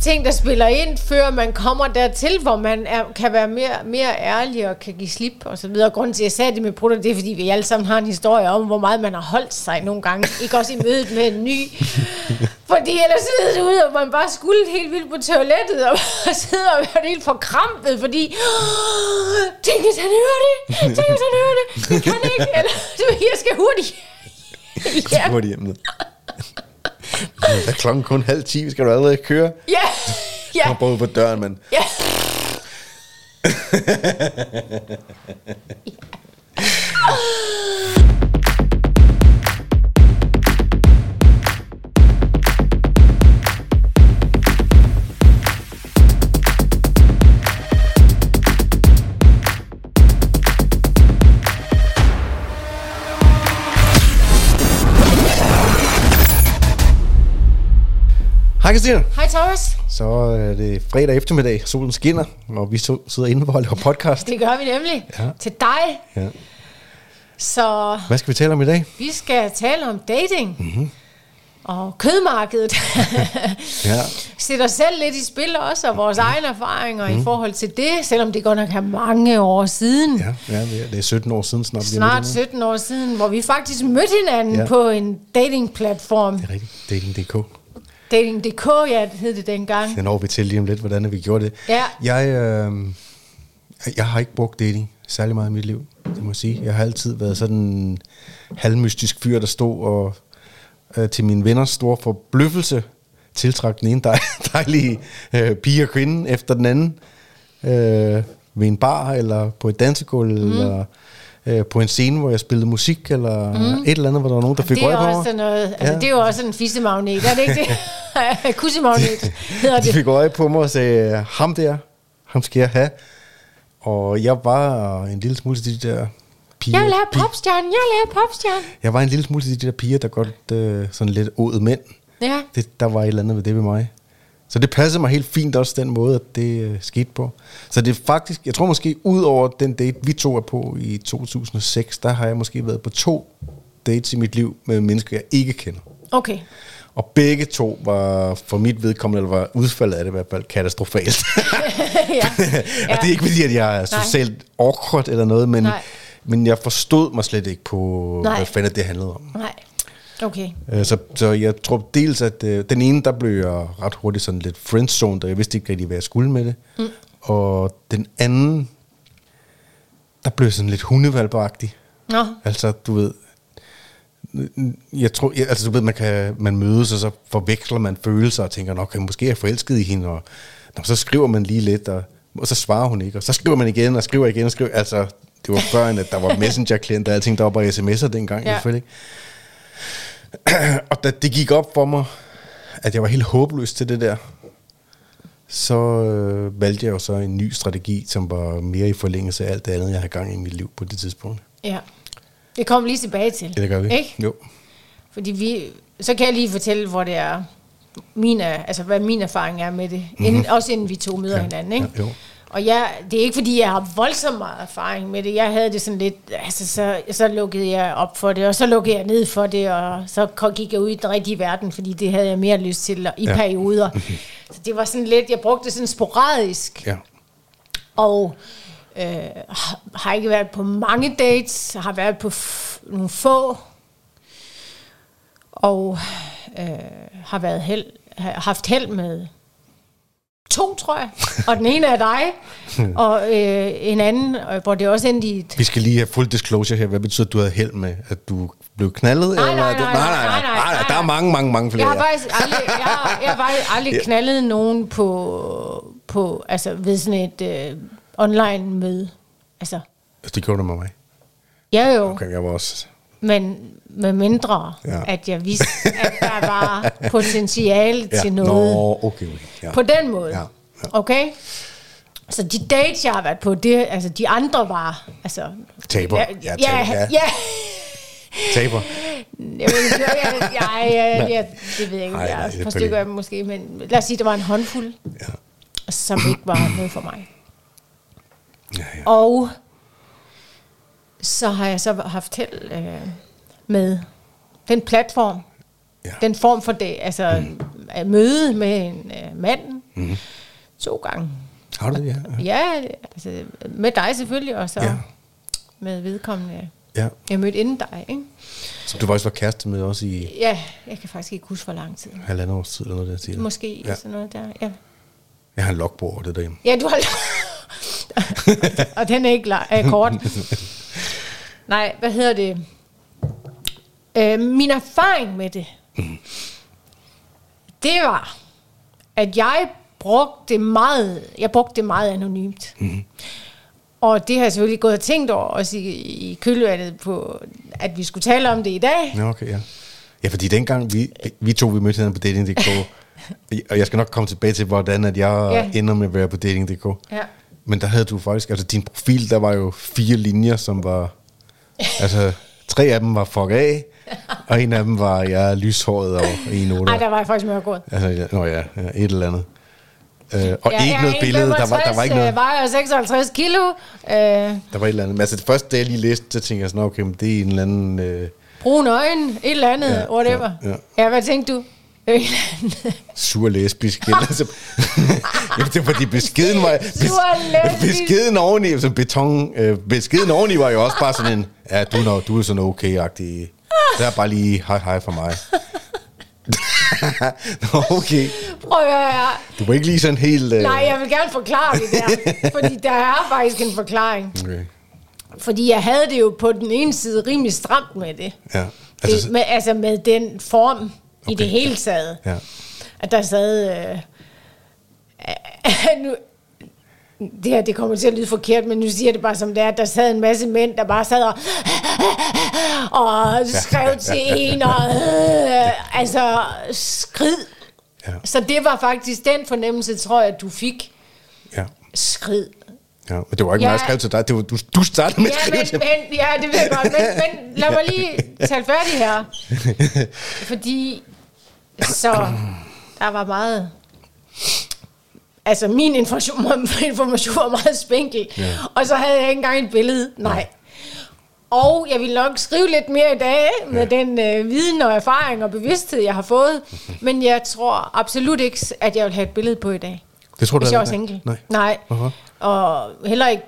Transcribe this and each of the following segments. ting, der spiller ind, før man kommer dertil, hvor man kan være mere ærlig og kan give slip og så videre. Grunden til, at jeg sagde det med brutter, det er, fordi vi alle sammen har en historie om, hvor meget man har holdt sig nogle gange. Ikke også i mødet med en ny. Fordi ellers sidder det ud, og man bare skulle helt vildt på toilettet, og sidder og er helt forkrampet, fordi tænk, hvis han hører det! Tænk, hvis han hører det! Det kan ikke! Eller, jeg skal hurtigt hjem. Der er klokken kun 9:30, skal du allerede køre? Ja. Kommer både på døren, men... Ja. Hej Christina. Hej Thomas. Så er det fredag eftermiddag, solen skinner, og vi sidder inde og laver podcast. Det gør vi nemlig. Ja. Til dig. Ja. Så hvad skal vi tale om i dag? Vi skal tale om dating. Mm-hmm. Og kødmarkedet. Ja. Sætter selv lidt i spil også, og vores egne erfaringer i forhold til det, selvom det godt nok er mange år siden. Ja, det er 17 år siden snart. Snart 17 år siden, hvor vi faktisk mødte hinanden på en datingplatform. Det er rigtigt. Dating.dk. Dating.dk, ja, det hed det dengang. Den når vi til lige om lidt, hvordan vi gjorde det. Ja. Jeg har ikke brugt dating særlig meget i mit liv, det må jeg sige. Jeg har altid været sådan en halvmystisk fyr, der stod og til mine venners store forbløffelse tiltrak den ene dejlige pige og kvinde efter den anden. Ved en bar, eller på et dansegulv, eller... på en scene, hvor jeg spillede musik, eller et eller andet, hvor der var nogen, der fik øje på mig. Det er jo også en fissemagnet, er det ikke det? Kussemagnet hedder det. De fik øje på mig og sagde, ham skal jeg have. Og jeg var en lille smule til de der piger. Jeg vil have popstjerne. Jeg var en lille smule til de der piger, der godt sådan lidt åd mænd. Ja. Der var et eller andet ved det ved mig. Så det passede mig helt fint også den måde, at det skete på. Så det er faktisk, jeg tror måske, ud over den date, vi to er på i 2006, der har jeg måske været på 2 dates i mit liv med mennesker, jeg ikke kender. Okay. Og begge to var, for mit vedkommende, eller var udfaldet af det i hvert fald, katastrofalt. Og det er ikke fordi, at jeg er socialt awkward eller noget, men jeg forstod mig slet ikke på, hvad fanden det handlede om. Nej. Okay. Så jeg tror dels, at den ene, der blev jeg ret hurtigt sådan lidt friendzone, og jeg vidste ikke rigtig, hvad jeg skulle med det. Mm. Og den anden, der blev sådan lidt hundevalperagtig. Nå. Altså, du ved, man mødes, og så forveksler man følelser, og tænker, nok, måske er jeg forelsket i hende, og så skriver man lige lidt, og så svarer hun ikke, og så skriver man igen, og skriver igen, og skriver, altså, det var før, at der var messenger-klienter, og alting, der var bare sms'er dengang, selvfølgelig. Og da det gik op for mig, at jeg var helt håbløs til det der, så valgte jeg jo så en ny strategi, som var mere i forlængelse af alt det andet, jeg havde gang i mit liv på det tidspunkt. Ja, det kommer lige tilbage til. Ja, det gør vi. Ikke? Jo. Fordi så kan jeg lige fortælle, hvor det er hvad min erfaring er med det. Også inden vi to møder hinanden, ikke? Ja, jo. Og det er ikke, fordi jeg har voldsomt meget erfaring med det. Jeg havde det sådan lidt, altså så lukkede jeg op for det, og så lukkede jeg ned for det, og så gik jeg ud i den rigtige verden, fordi det havde jeg mere lyst til i perioder. Så det var sådan lidt, jeg brugte det sådan sporadisk. Ja. Og har ikke været på mange dates, har været på nogle få, og har været haft held med 2, tror jeg. Og den ene er dig, og en anden, hvor det også endte i et... Vi skal lige have fuld disclosure her. Hvad betyder, at du havde held med, at du blev knaldet? Nej. Der er mange flere. Jeg har faktisk aldrig knaldet nogen på altså ved sådan et online møde. Altså. Det gjorde du med mig. Ja, jo. Okay, jeg var også... Men med mindre, at jeg vidste, at der var potentiale til noget. Nå, okay. Ja. På den måde. Ja. Ja. Okay? Så de dates, jeg har været på, det, altså de andre var... Altså, taber. Ja. Taber. Jeg det ved jeg ikke. Jeg er på stykker af dem måske, men lad os sige, der var en håndfuld, som ikke var noget for mig. Ja. Og... så har jeg så haft held med den platform, den form for det, altså møde med en mand, Mm. 2 gange. Har du det? Ja, ja, altså, med dig selvfølgelig, og så med vedkommende. Ja. Jeg mødte inden dig, ikke? Så du faktisk var kæreste med også i... Ja, jeg kan faktisk ikke huske for lang tid. 1,5 års tid eller noget der til. Måske, sådan noget der, ja. Jeg har en logbog over det derhjemme. Ja, du har og den er ikke kort. Nej, hvad hedder det? Min erfaring med det, det var, at jeg brugte det meget anonymt. Mm. Og det har jeg selvfølgelig gået og tænkt over, også i kølvandet på, at vi skulle tale om det i dag. Ja, okay, ja. Ja, fordi dengang vi mødte hinanden på Dating.dk, og jeg skal nok komme tilbage til, hvordan at jeg ender med at være på Dating.dk. Ja. Men der havde du faktisk, altså din profil, der var jo 4 linjer, som var, altså 3 af dem var fuck af, og 1 af dem var, jeg er lyshåret og en otter. Nej, der var jeg faktisk mørkåret. Altså, et eller andet. Og ja, ikke noget billede, der var ikke noget. Jeg vejer 56 kilo. Der var et eller andet. Men altså det første, da jeg lige læste, så tænkte jeg sådan, okay, men det er en eller anden... brun øjne, et eller andet, whatever. Ja, ja. Ja, hvad tænkte du? Sur lesbisk. Det var fordi beskeden var... Beskeden oveni, som beton... Beskeden oveni var jo også bare sådan en, ja, du er sådan okay-agtig. Det er bare lige hej for mig. Nå, okay. Prøv at høre her. Du var ikke lige sådan helt... Nej, jeg vil gerne forklare det der. Fordi der er faktisk en forklaring. Okay. Fordi jeg havde det jo på den ene side rimelig stramt med det. Ja. Altså, det med den form i det hele taget. Ja. At der sad... nu, det her, det kommer til at lyde forkert, men nu siger det bare som det er, at der sad en masse mænd, der bare sad og skrev til en, og altså skrid. Ja. Så det var faktisk den fornemmelse, tror jeg, at du fik. Ja. Skrid. Ja, men det var ikke meget, jeg skrev til dig, det var, du startede med at skrive til mig. Ja, det ved jeg godt, men lad mig lige tale færdig her. Fordi, så der var meget... Altså, min information var meget spinkel. Yeah. Og så havde jeg ikke engang et billede. Nej. Og jeg ville nok skrive lidt mere i dag, med den viden og erfaring og bevidsthed, jeg har fået. Men jeg tror absolut ikke, at jeg vil have et billede på i dag. Det tror du, hvis jeg var single. Nej. Uh-huh. Og heller ikke,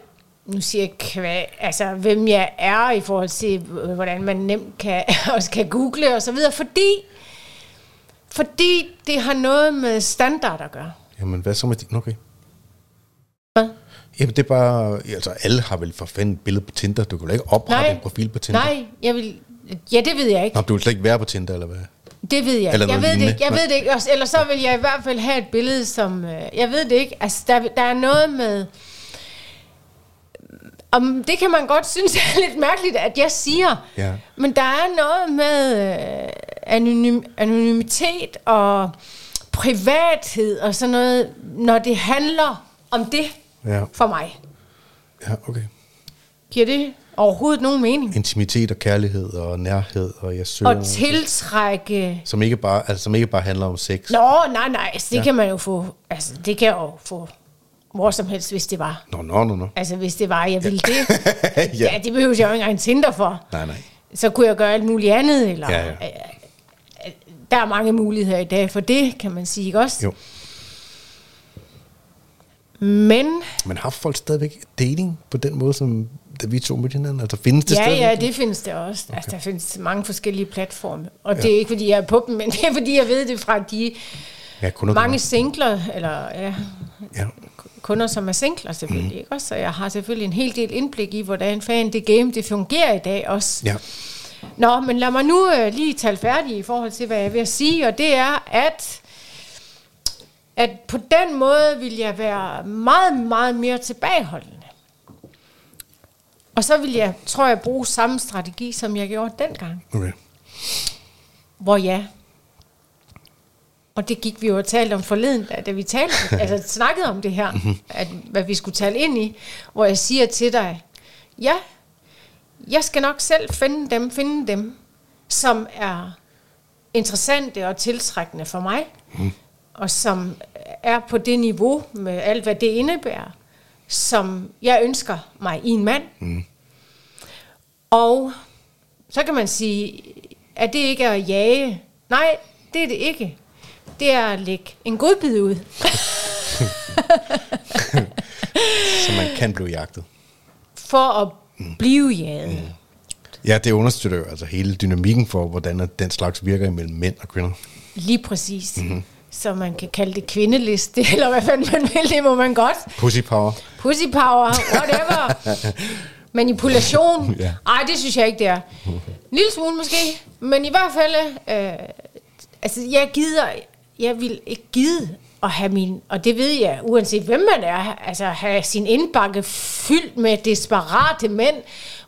nu siger jeg hvem jeg er i forhold til, hvordan man nemt kan google og så videre. Fordi det har noget med standard at gøre. Jamen, hvad så med din? Okay. Hvad? Jamen, det er bare... Altså, alle har vel for fanden et billede på Tinder. Du kan jo ikke oprette en profil på Tinder. Nej, jeg vil... Ja, det ved jeg ikke. Nå, du vil slet ikke være på Tinder, eller hvad? Det ved jeg ikke. Jeg ved det ikke. Eller så vil jeg i hvert fald have et billede, som... Jeg ved det ikke. Altså, der er noget med... Om det kan man godt synes er lidt mærkeligt, at jeg siger. Ja. Men der er noget med anonymitet og... privathed og sådan noget, når det handler om det for mig. Ja, okay. Giver det overhovedet nogen mening? Intimitet og kærlighed og nærhed og jeg søger... Og tiltrække... Som ikke bare handler om sex. Nå, nej, altså, det kan man jo få... Altså, det kan jeg jo få hvor som helst, hvis det var. Nå. Altså, hvis det var, jeg ville det. Ja, det behøver jeg jo ikke engang Tinder for. Nej. Så kunne jeg gøre alt muligt andet, eller... Ja. Der er mange muligheder i dag for det, kan man sige, ikke også? Jo. Men har folk stadigvæk dating på den måde, som vi to mødte hinanden? Altså findes det stadigvæk? Ja, det findes det også. Okay. Altså der findes mange forskellige platforme. Og det er ikke, fordi jeg er på dem, men det er, fordi jeg ved det fra de mange singler, eller kunder, som er singler selvfølgelig, ikke også? Så jeg har selvfølgelig en hel del indblik i, hvordan fanden det game, det fungerer i dag også. Ja. Nå, men lad mig nu lige tale færdig i forhold til, hvad jeg vil sige, og det er, at på den måde vil jeg være meget, meget mere tilbageholdende. Og så vil jeg, tror jeg, bruge samme strategi, som jeg gjorde dengang. Okay. Og det gik vi jo og talte om forleden, da vi talte, altså snakkede om det her, at, hvad vi skulle tale ind i, hvor jeg siger til dig, jeg skal nok selv finde dem, som er interessante og tiltrækkende for mig, og som er på det niveau med alt, hvad det indebærer, som jeg ønsker mig i en mand. Og så kan man sige, at det ikke er at jage. Nej, det er det ikke. Det er at lægge en godbid ud. Så man kan blive jagtet. For at blive jaget. Mm. Ja, det understøtter jo altså hele dynamikken for, hvordan den slags virker imellem mænd og kvinder. Lige præcis. Mm-hmm. Så man kan kalde det kvindeliste, eller hvad fanden man vil, det må man godt. Pussy power. Pussy power, whatever. Manipulation. Ja. Ej, det synes jeg ikke, det er. En lille smule måske, men i hvert fald, altså jeg vil ikke gide at have min, og det ved jeg, uanset hvem man er, altså have sin indbakke fyldt med desperate mænd,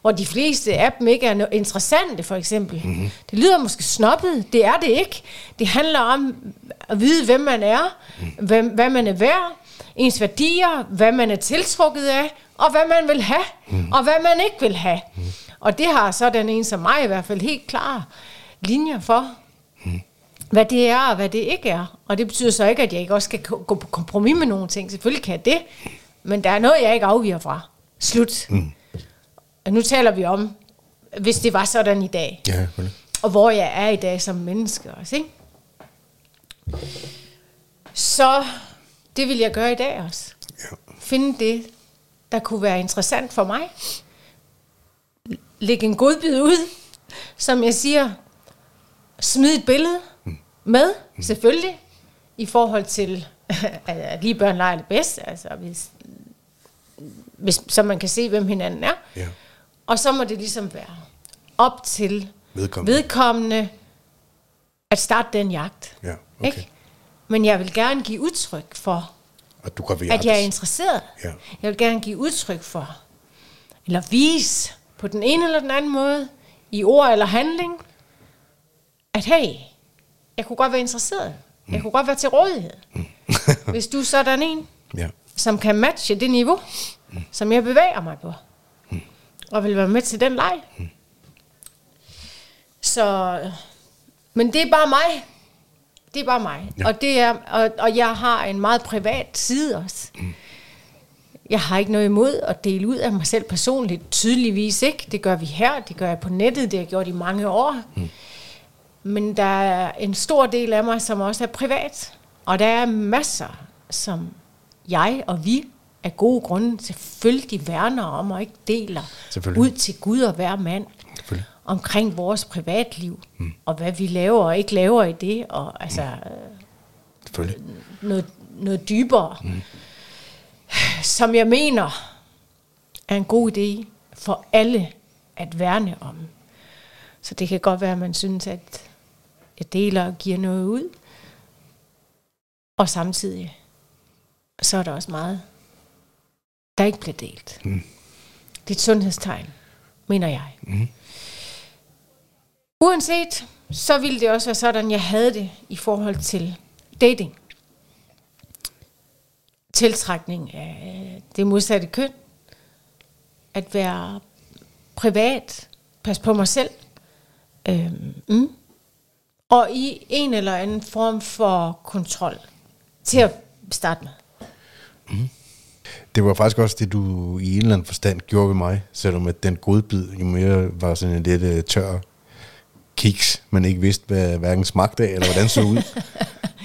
hvor de fleste af dem ikke er interessante, for eksempel. Mm-hmm. Det lyder måske snobbet, det er det ikke. Det handler om at vide, hvem man er, hvad man er værd, ens værdier, hvad man er tiltrukket af, og hvad man vil have, og hvad man ikke vil have. Mm. Og det har sådan en som mig i hvert fald helt klare linjer for, hvad det er, og hvad det ikke er. Og det betyder så ikke, at jeg ikke også skal gå på kompromis med nogle ting. Selvfølgelig kan jeg det, men der er noget, jeg ikke afviger fra. Slut. Mm. Og nu taler vi om, hvis det var sådan i dag. Ja, og hvor jeg er i dag som menneske også, ikke? Så det vil jeg gøre i dag også. Ja. Finde det, der kunne være interessant for mig. Læg en godbid ud, som jeg siger. Smid et billede med, selvfølgelig, i forhold til, at lige børn leger det bedst, altså hvis, så man kan se, hvem hinanden er. Ja. Og så må det ligesom være op til vedkommende at starte den jagt. Ja, okay. Ikke? Men jeg vil gerne give udtryk for, at jeg er interesseret. Ja. Jeg vil gerne give udtryk for, eller vise på den ene eller den anden måde, i ord eller handling, at hey, jeg kunne godt være interesseret. Jeg kunne godt være til rådighed. Hvis du så er sådan en, som kan matche det niveau, som jeg bevæger mig på, og vil være med til den leg. Så, men det er bare mig. Det er bare mig. Ja. Og, og jeg har en meget privat side også. Jeg har ikke noget imod at dele ud af mig selv personligt. Tydeligvis ikke. Det gør vi her, det gør jeg på nettet, det har jeg gjort i mange år. Men der er en stor del af mig, som også er privat. Og der er masser, som jeg og vi af gode grunde selvfølgelig værner om og ikke deler ud til Gud og hver mand omkring vores privatliv. Og hvad vi laver og ikke laver i det. Og altså noget dybere, som jeg mener er en god idé for alle at værne om. Så det kan godt være, at man synes, at jeg deler og giver noget ud. Og samtidig, så er der også meget, der ikke bliver delt. Det er et sundhedstegn, mener jeg. Uanset, så ville det også være sådan, jeg havde det i forhold til dating. Tiltrækning af det modsatte køn. At være privat, passe på mig selv. Og i en eller anden form for kontrol til at starte med. Det var faktisk også det, du i en eller anden forstand gjorde ved mig, selvom at den godbid jo mere var sådan en lidt tør kiks, man ikke vidste, hvad hverken smagte af, eller hvordan så ud.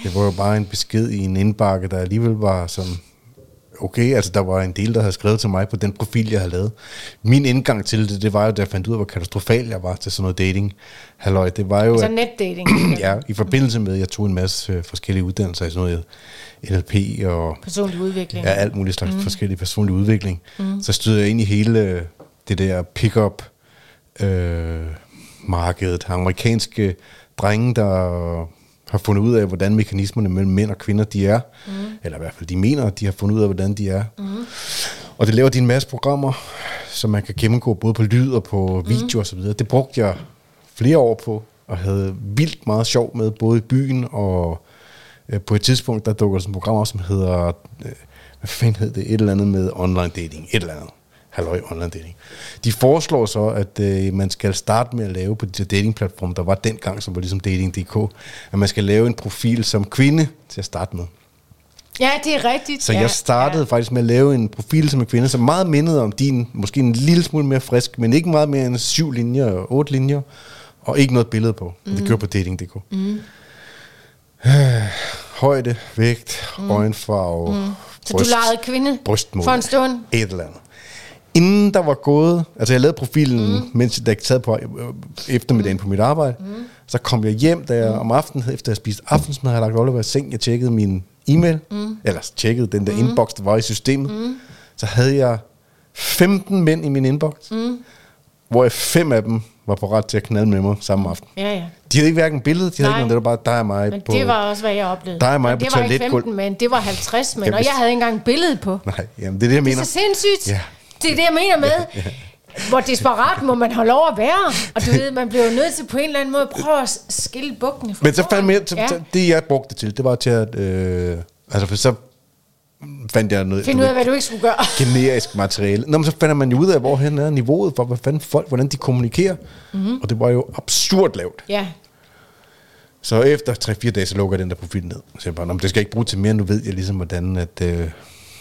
Det var jo bare en besked i en indbakke, der alligevel var sådan, okay, altså der var en del, der havde skrevet til mig på den profil, jeg havde lavet. Min indgang til det, det var jo, da jeg fandt ud af, hvor katastrofal jeg var til sådan noget dating. Halløj, det var jo... Så netdating. Ja, i forbindelse med, at jeg tog en masse forskellige uddannelser i sådan noget NLP og... Personlig udvikling. Ja, alt muligt slags forskellige personlig udvikling. Så stødte jeg ind i hele det der pick-up markedet. Amerikanske drenge, der... har fundet ud af, hvordan mekanismerne mellem mænd og kvinder de er. Eller i hvert fald, de mener, at de har fundet ud af, hvordan de er. Og det laver de en masse programmer, som man kan gennemgå både på lyd og på video osv. Det brugte jeg flere år på, og havde vildt meget sjov med, både i byen og på et tidspunkt, der dukker sådan et program op, som hedder, hvad fanden hed det? Et eller andet med online dating. Et eller andet. Halløj, online dating. De foreslår så, at man skal starte med at lave på de datingplatforme, der var dengang, som var ligesom dating.dk, at man skal lave en profil som kvinde til at starte med. Ja, det er rigtigt. Så jeg startede faktisk med at lave en profil som en kvinde, som meget mindede om din, måske en lille smule mere frisk, men ikke meget mere end 7 linjer og 8 linjer, og ikke noget billede på. Det gjorde på dating.dk. Højde, vægt, øjenfarve, Så du legede kvinde for en stund? Et eller andet. Inden der var gået, altså jeg lavede profilen, mens jeg sad på eftermiddagen på mit arbejde, så kom jeg hjem der om aftenen, efter jeg spiste aftensmad, havde jeg lagt Oliver i seng, jeg tjekkede min e-mail, eller tjekkede den der inbox, der var i systemet, så havde jeg 15 mænd i min inbox, hvor 5 af dem var på ret til at knalde med mig samme aften. Ja, ja. De havde ikke hverken billede, de havde ikke noget, det var bare dig og mig. Men på, det var også, hvad jeg oplevede. Dig og mig på toiletgulvet. Det var ikke 15 mænd, det var 50 mænd, og jeg havde ikke engang billede på. Nej, jamen, det er det, jeg mener. Det er så sindssygt. Ja. Det er det, jeg mener med, hvor desperat må man holde over at være. Og du ved, man bliver jo nødt til på en eller anden måde at prøve at skille bukkene fra. Men så fandt jeg, det jeg brugte det til, det var til at, altså for så fandt jeg noget. Find ud af, hvad du ikke skulle gøre. Generisk materiale. Nå, men så finder man jo ud af, hvorhen er niveauet for, hvad fanden folk, hvordan de kommunikerer. Mm-hmm. Og det var jo absurd lavt. Ja. Så efter 3-4 dage, så lukker jeg den der profil ned. Så jeg bare, det skal jeg ikke bruge til mere, nu ved jeg ligesom, hvordan at,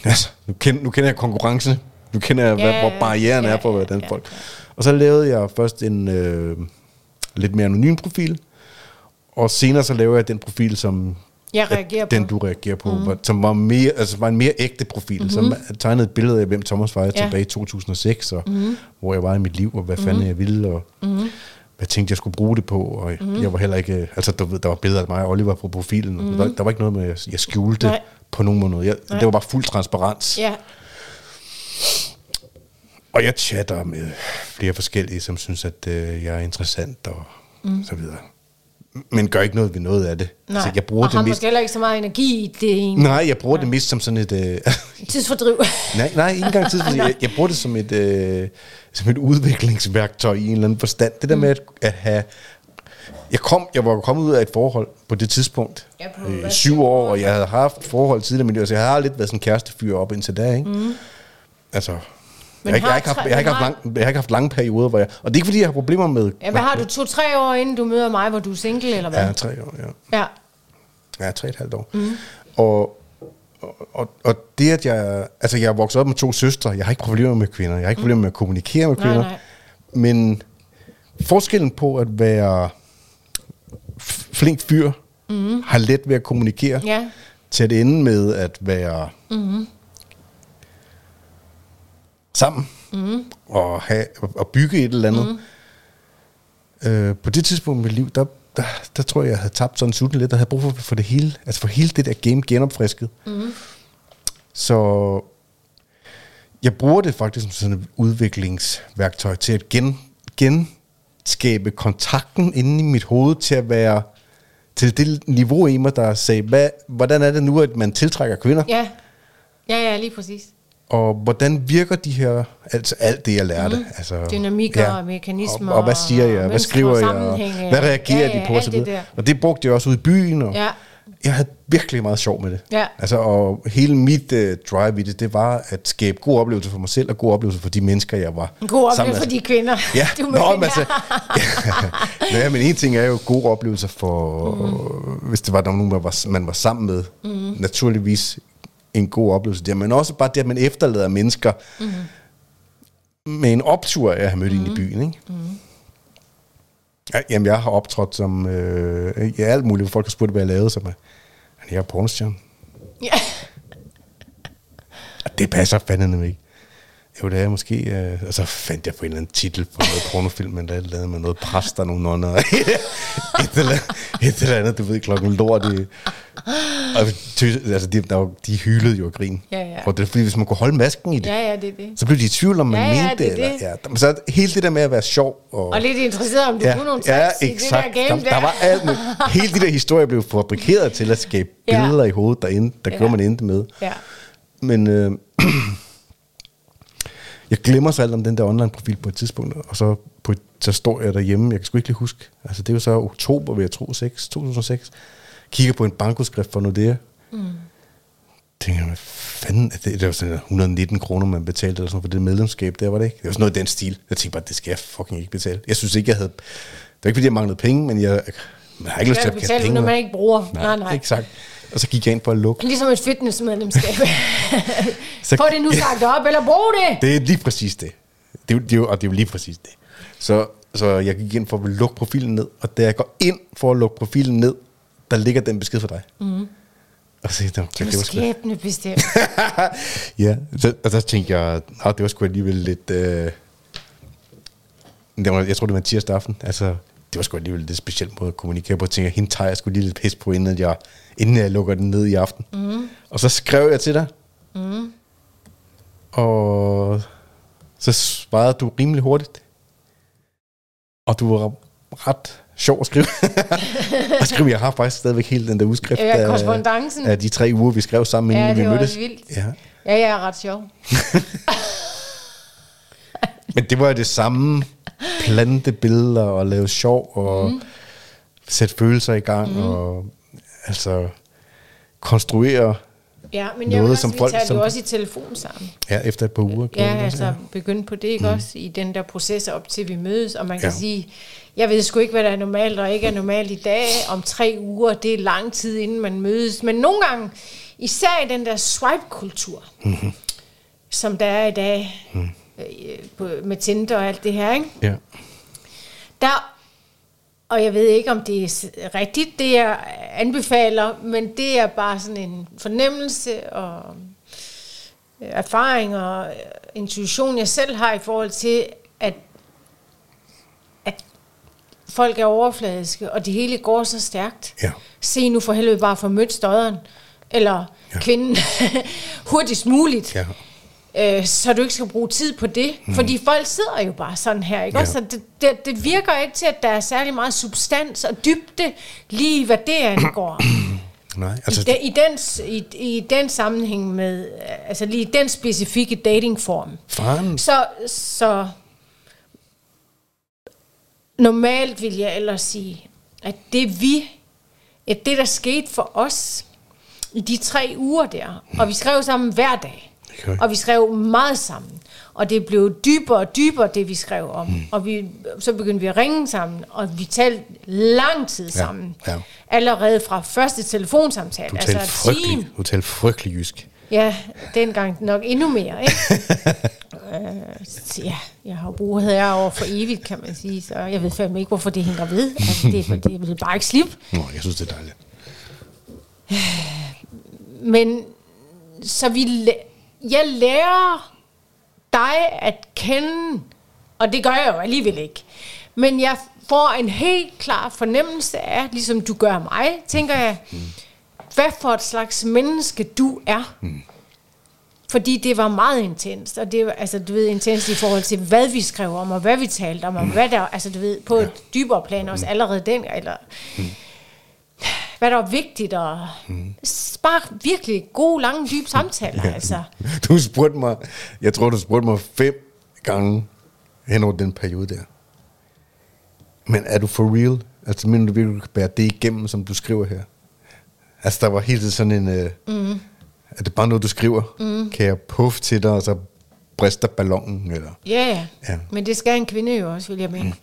altså, nu kender jeg konkurrencen. Du kender, hvor barrieren er for, hvordan folk... Og så lavede jeg først en lidt mere anonym profil, og senere så lavede jeg den profil, som... Jeg reagerer den, på. Du reagerer på, som var, mere, altså var en mere ægte profil, som tegnede et billede af, hvem Thomas var tilbage i 2006, og hvor jeg var i mit liv, og hvad fanden jeg ville, og hvad tænkte jeg skulle bruge det på, og jeg var heller ikke... Altså, du ved, der var billeder af mig og Oliver på profilen, og der var ikke noget med, at jeg skjulte på nogen måde. Det var bare fuld transparens. Ja. Og jeg chatter med flere forskellige, som synes, at jeg er interessant og så videre. Men gør ikke noget ved noget af det. Nej, altså, jeg bruger og det har mest... måske heller ikke så meget energi i det egentlig. Nej, jeg bruger det mest som sådan et... tidsfordriv. Nej, ikke engang tidsfordriv. Jeg bruger det som et udviklingsværktøj i en eller anden forstand. Det der med at have... Jeg var kommet ud af et forhold på det tidspunkt. Ja, på 7 år, og jeg havde haft forhold tidligere, men jeg havde lidt været sådan en kærestefyr op indtil da, ikke? Altså... Jeg har ikke haft lange perioder, hvor jeg... Og det er ikke, fordi jeg har problemer med... Ja, hvad har du, 2-3 år, inden du møder mig, hvor du er single, eller hvad? Ja, 3 år, ja. Ja, 3,5 år. Og det, at jeg... Altså, jeg er vokset op med 2 søstre. Jeg har ikke problemer med kvinder. Jeg har ikke problemer med at kommunikere med kvinder. Nej. Men forskellen på at være flink fyr, har let ved at kommunikere, til at ende med at være... sammen og, og bygge et eller andet. På det tidspunkt i mit liv, der tror jeg, jeg havde tabt sådan sulten lidt, og havde brug for at få det hele, altså for hele det der game genopfrisket. Så jeg bruger det faktisk som sådan et udviklingsværktøj til at genskabe kontakten inde i mit hoved, til at være til det niveau i mig, der sagde, hvordan er det nu, at man tiltrækker kvinder? Ja, lige præcis. Og hvordan virker de her, altså alt det jeg lærte, altså dynamikker og mekanismer, og hvad siger jeg, og hvad skriver jeg, og hvad reagerer de på og så videre. Og det brugte jeg også ude i byen, og jeg havde virkelig meget sjov med det. Altså, og hele mit drive i det var at skabe gode oplevelser for mig selv og gode oplevelser for de mennesker jeg var. En god oplevelse for de kvinder. Ja. Men en ting er jo gode oplevelser for, hvis det var nogen man var sammen med, naturligvis. En god oplevelse der, men også bare det, at man efterlader mennesker med en optur, jeg har mødt ind i byen, ikke? Ja, jamen, jeg har optrådt som... alt muligt, folk har spurgt, hvad jeg lavede, som jeg er pornostjerne. Ja. Og det passer fandme ikke. Jo, det er jeg måske... og så fandt jeg på en eller anden titel på noget pornofilm, eller et eller andet med noget præster, nogle nonner, et eller andet, du ved, klokken lort i... Altså, de hylede jo og grin. Ja. Og det er fordi, hvis man kunne holde masken i det, det. Så blev de i tvivl, om man mente det. Eller, så hele det der med at være sjov... Og lidt interesseret, om du kunne nogle tricks i det der game. Der var alt med. Hele de der historier blev fabrikeret til at skabe billeder i hovedet derinde, der gjorde man endte med. Ja. Men... jeg glemmer så alt om den der online-profil på et tidspunkt, og så står jeg derhjemme, jeg kan sgu ikke lige huske, altså det er jo så oktober, vil jeg tro, 2006, kigger på en bankudskrift for Nordea, tænker jeg, hvad fanden, det var sådan 119 kroner, man betalte eller sådan for det medlemskab, der var det ikke, det var sådan noget i den stil, jeg tænkte bare, det skal jeg fucking ikke betale, jeg synes ikke, jeg havde, det var ikke fordi, jeg manglede penge, men jeg har ikke lyst til at betale penge. Når man ikke bruger, nej. Exakt. Og så gik jeg ind på at lukke. Ligesom et fitnessmedlemskab. Få det nu sagt op, eller brug det! Det er lige præcis det. Det er jo lige præcis det. Så jeg gik ind for at lukke profilen ned, og da jeg går ind for at lukke profilen ned, der ligger den besked for dig. Det var skæbne bestemt. Ja, og så tænkte jeg, det var sgu alligevel lidt... jeg tror, det var en tirsdag aften. Altså, det var sgu alligevel lidt specielt måde at kommunikere på. Jeg tænkte, hende tager jeg sgu lige lidt pis på, inden jeg lukker den ned i aften. Mm. Og så skrev jeg til dig. Mm. Og så svarede du rimelig hurtigt. Og du var ret... sjov at skrive. Jeg har faktisk stadigvæk hele den der udskrift af de 3 uger, vi skrev sammen, inden vi mødtes. Ja, det var vildt. Ja, jeg er ret sjov. Men det var jo det samme. Plante billeder og lave sjov og sætte følelser i gang og altså konstruere men noget, som folk... Ja, men vi tager jo også i telefon sammen. Ja, efter et par uger. Ja, altså begynde på det, ikke også? I den der proces op til, vi mødes, og man kan sige... Jeg ved sgu ikke, hvad der er normalt og ikke er normalt i dag. Om 3 uger, det er lang tid, inden man mødes. Men nogle gange, især i den der swipe-kultur, som der er i dag, med Tinder og alt det her, ikke? Ja. Der, og jeg ved ikke, om det er rigtigt, det jeg anbefaler, men det er bare sådan en fornemmelse og erfaring og intuition, jeg selv har i forhold til, at folk er overfladiske, og det hele går så stærkt. Ja. Se nu for helvede bare for mødt stødderen, eller kvinden, hurtigst muligt, så du ikke skal bruge tid på det. Fordi folk sidder jo bare sådan her, ikke? Så det virker ikke til, at der er særlig meget substans og dybde, lige hvad det angår. Nej, altså I den sammenhæng med, altså lige den specifikke datingform. Så normalt vil jeg ellers sige, at det der skete for os i de 3 uger der, og vi skrev sammen hver dag, og vi skrev meget sammen, og det blev dybere og dybere, det vi skrev om, og så begyndte vi at ringe sammen, og vi talte lang tid sammen, allerede fra første telefonsamtale. Du talte frygtelig jysk. Ja, dengang nok endnu mere, ikke? Jeg har boet herovre for evigt, kan man sige, så jeg ved fandme ikke, hvorfor det hænger ved. Altså, det vil bare ikke slippe. Nå, jeg synes, det er dejligt. Men, så jeg lærer dig at kende, og det gør jeg jo alligevel ikke, men jeg får en helt klar fornemmelse af, ligesom du gør mig, tænker jeg, hvad for et slags menneske du er. Fordi det var meget intenst, og det var, altså du ved, intenst i forhold til hvad vi skrev om og hvad vi talte om og hvad der, altså du ved, på et dybere plan også allerede dengang, eller hvad der var vigtigt, og bare virkelig gode lange dybe samtaler. Altså. Du spurgte mig, jeg tror du spurgte mig 5 gange hen over den periode der. Men er du for real? Altså mener du virkelig kan bære det igennem, som du skriver her? Altså, der var hele tiden sådan en... Er det bare noget, du skriver? Kan jeg puffe til dig, og så brister ballonen? Eller? Ja, men det skal en kvinde jo også, vil jeg mene.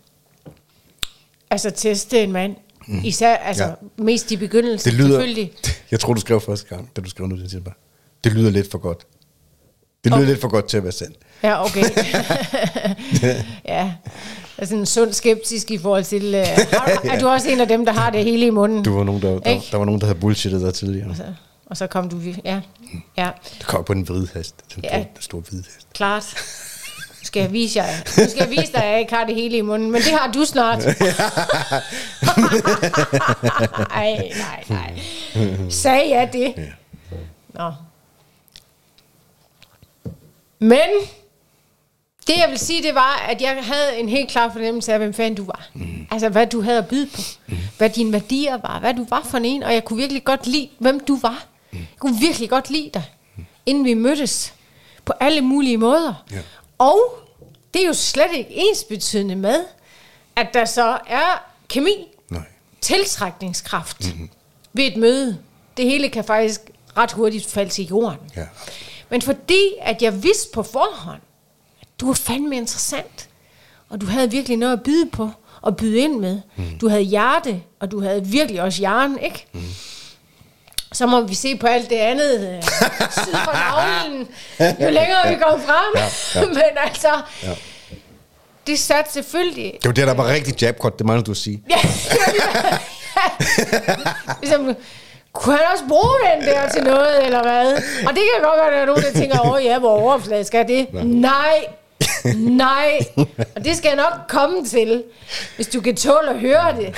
Altså, teste en mand. Især, altså, mest i begyndelsen, det lyder, selvfølgelig. Jeg tror, du skrev første gang, da du skrev noget, til mig. Det lyder lidt for godt. Det lyder lidt for godt til at være sandt. Ja, okay. Ja. Altså en sund skeptisk i forhold til... Er du også en af dem, der har det hele i munden? Du var nogen, der var nogen, der havde bullshittet dig tidligere. Og så kom du... Ja. Du kom på en hvid hest. Den store hvid hest. Klart. Nu skal jeg vise dig, at jeg ikke har det hele i munden. Men det har du snart. Nej. Sagde jeg det? Ja. Nå. Men... Det jeg vil sige, det var, at jeg havde en helt klar fornemmelse af, hvem fanden du var. Altså, hvad du havde at byde på. Hvad dine værdier var. Hvad du var for en. Og jeg kunne virkelig godt lide, hvem du var. Jeg kunne virkelig godt lide dig. Inden vi mødtes. På alle mulige måder. Ja. Og det er jo slet ikke ensbetydende med, at der så er kemi. Nej. Tiltrækningskraft. Ved et møde. Det hele kan faktisk ret hurtigt falde til jorden. Ja. Men fordi, at jeg vidste på forhånd, du var fandme interessant, og du havde virkelig noget at byde på, og byde ind med. Du havde hjerte, og du havde virkelig også hjernen, ikke? Så må vi se på alt det andet, syd for navlen, jo længere vi går frem. Men altså, det satte selvfølgelig... Det var det, der var rigtig jabkort, det mangler du at sige. Ja, det var det. Ligesom, kunne han også bruge den der til noget, eller hvad? Og det kan godt være, at der er nogen, der tænker, ja, hvor overfladisk skal det? Nej. Og det skal jeg nok komme til, hvis du kan tåle at høre det.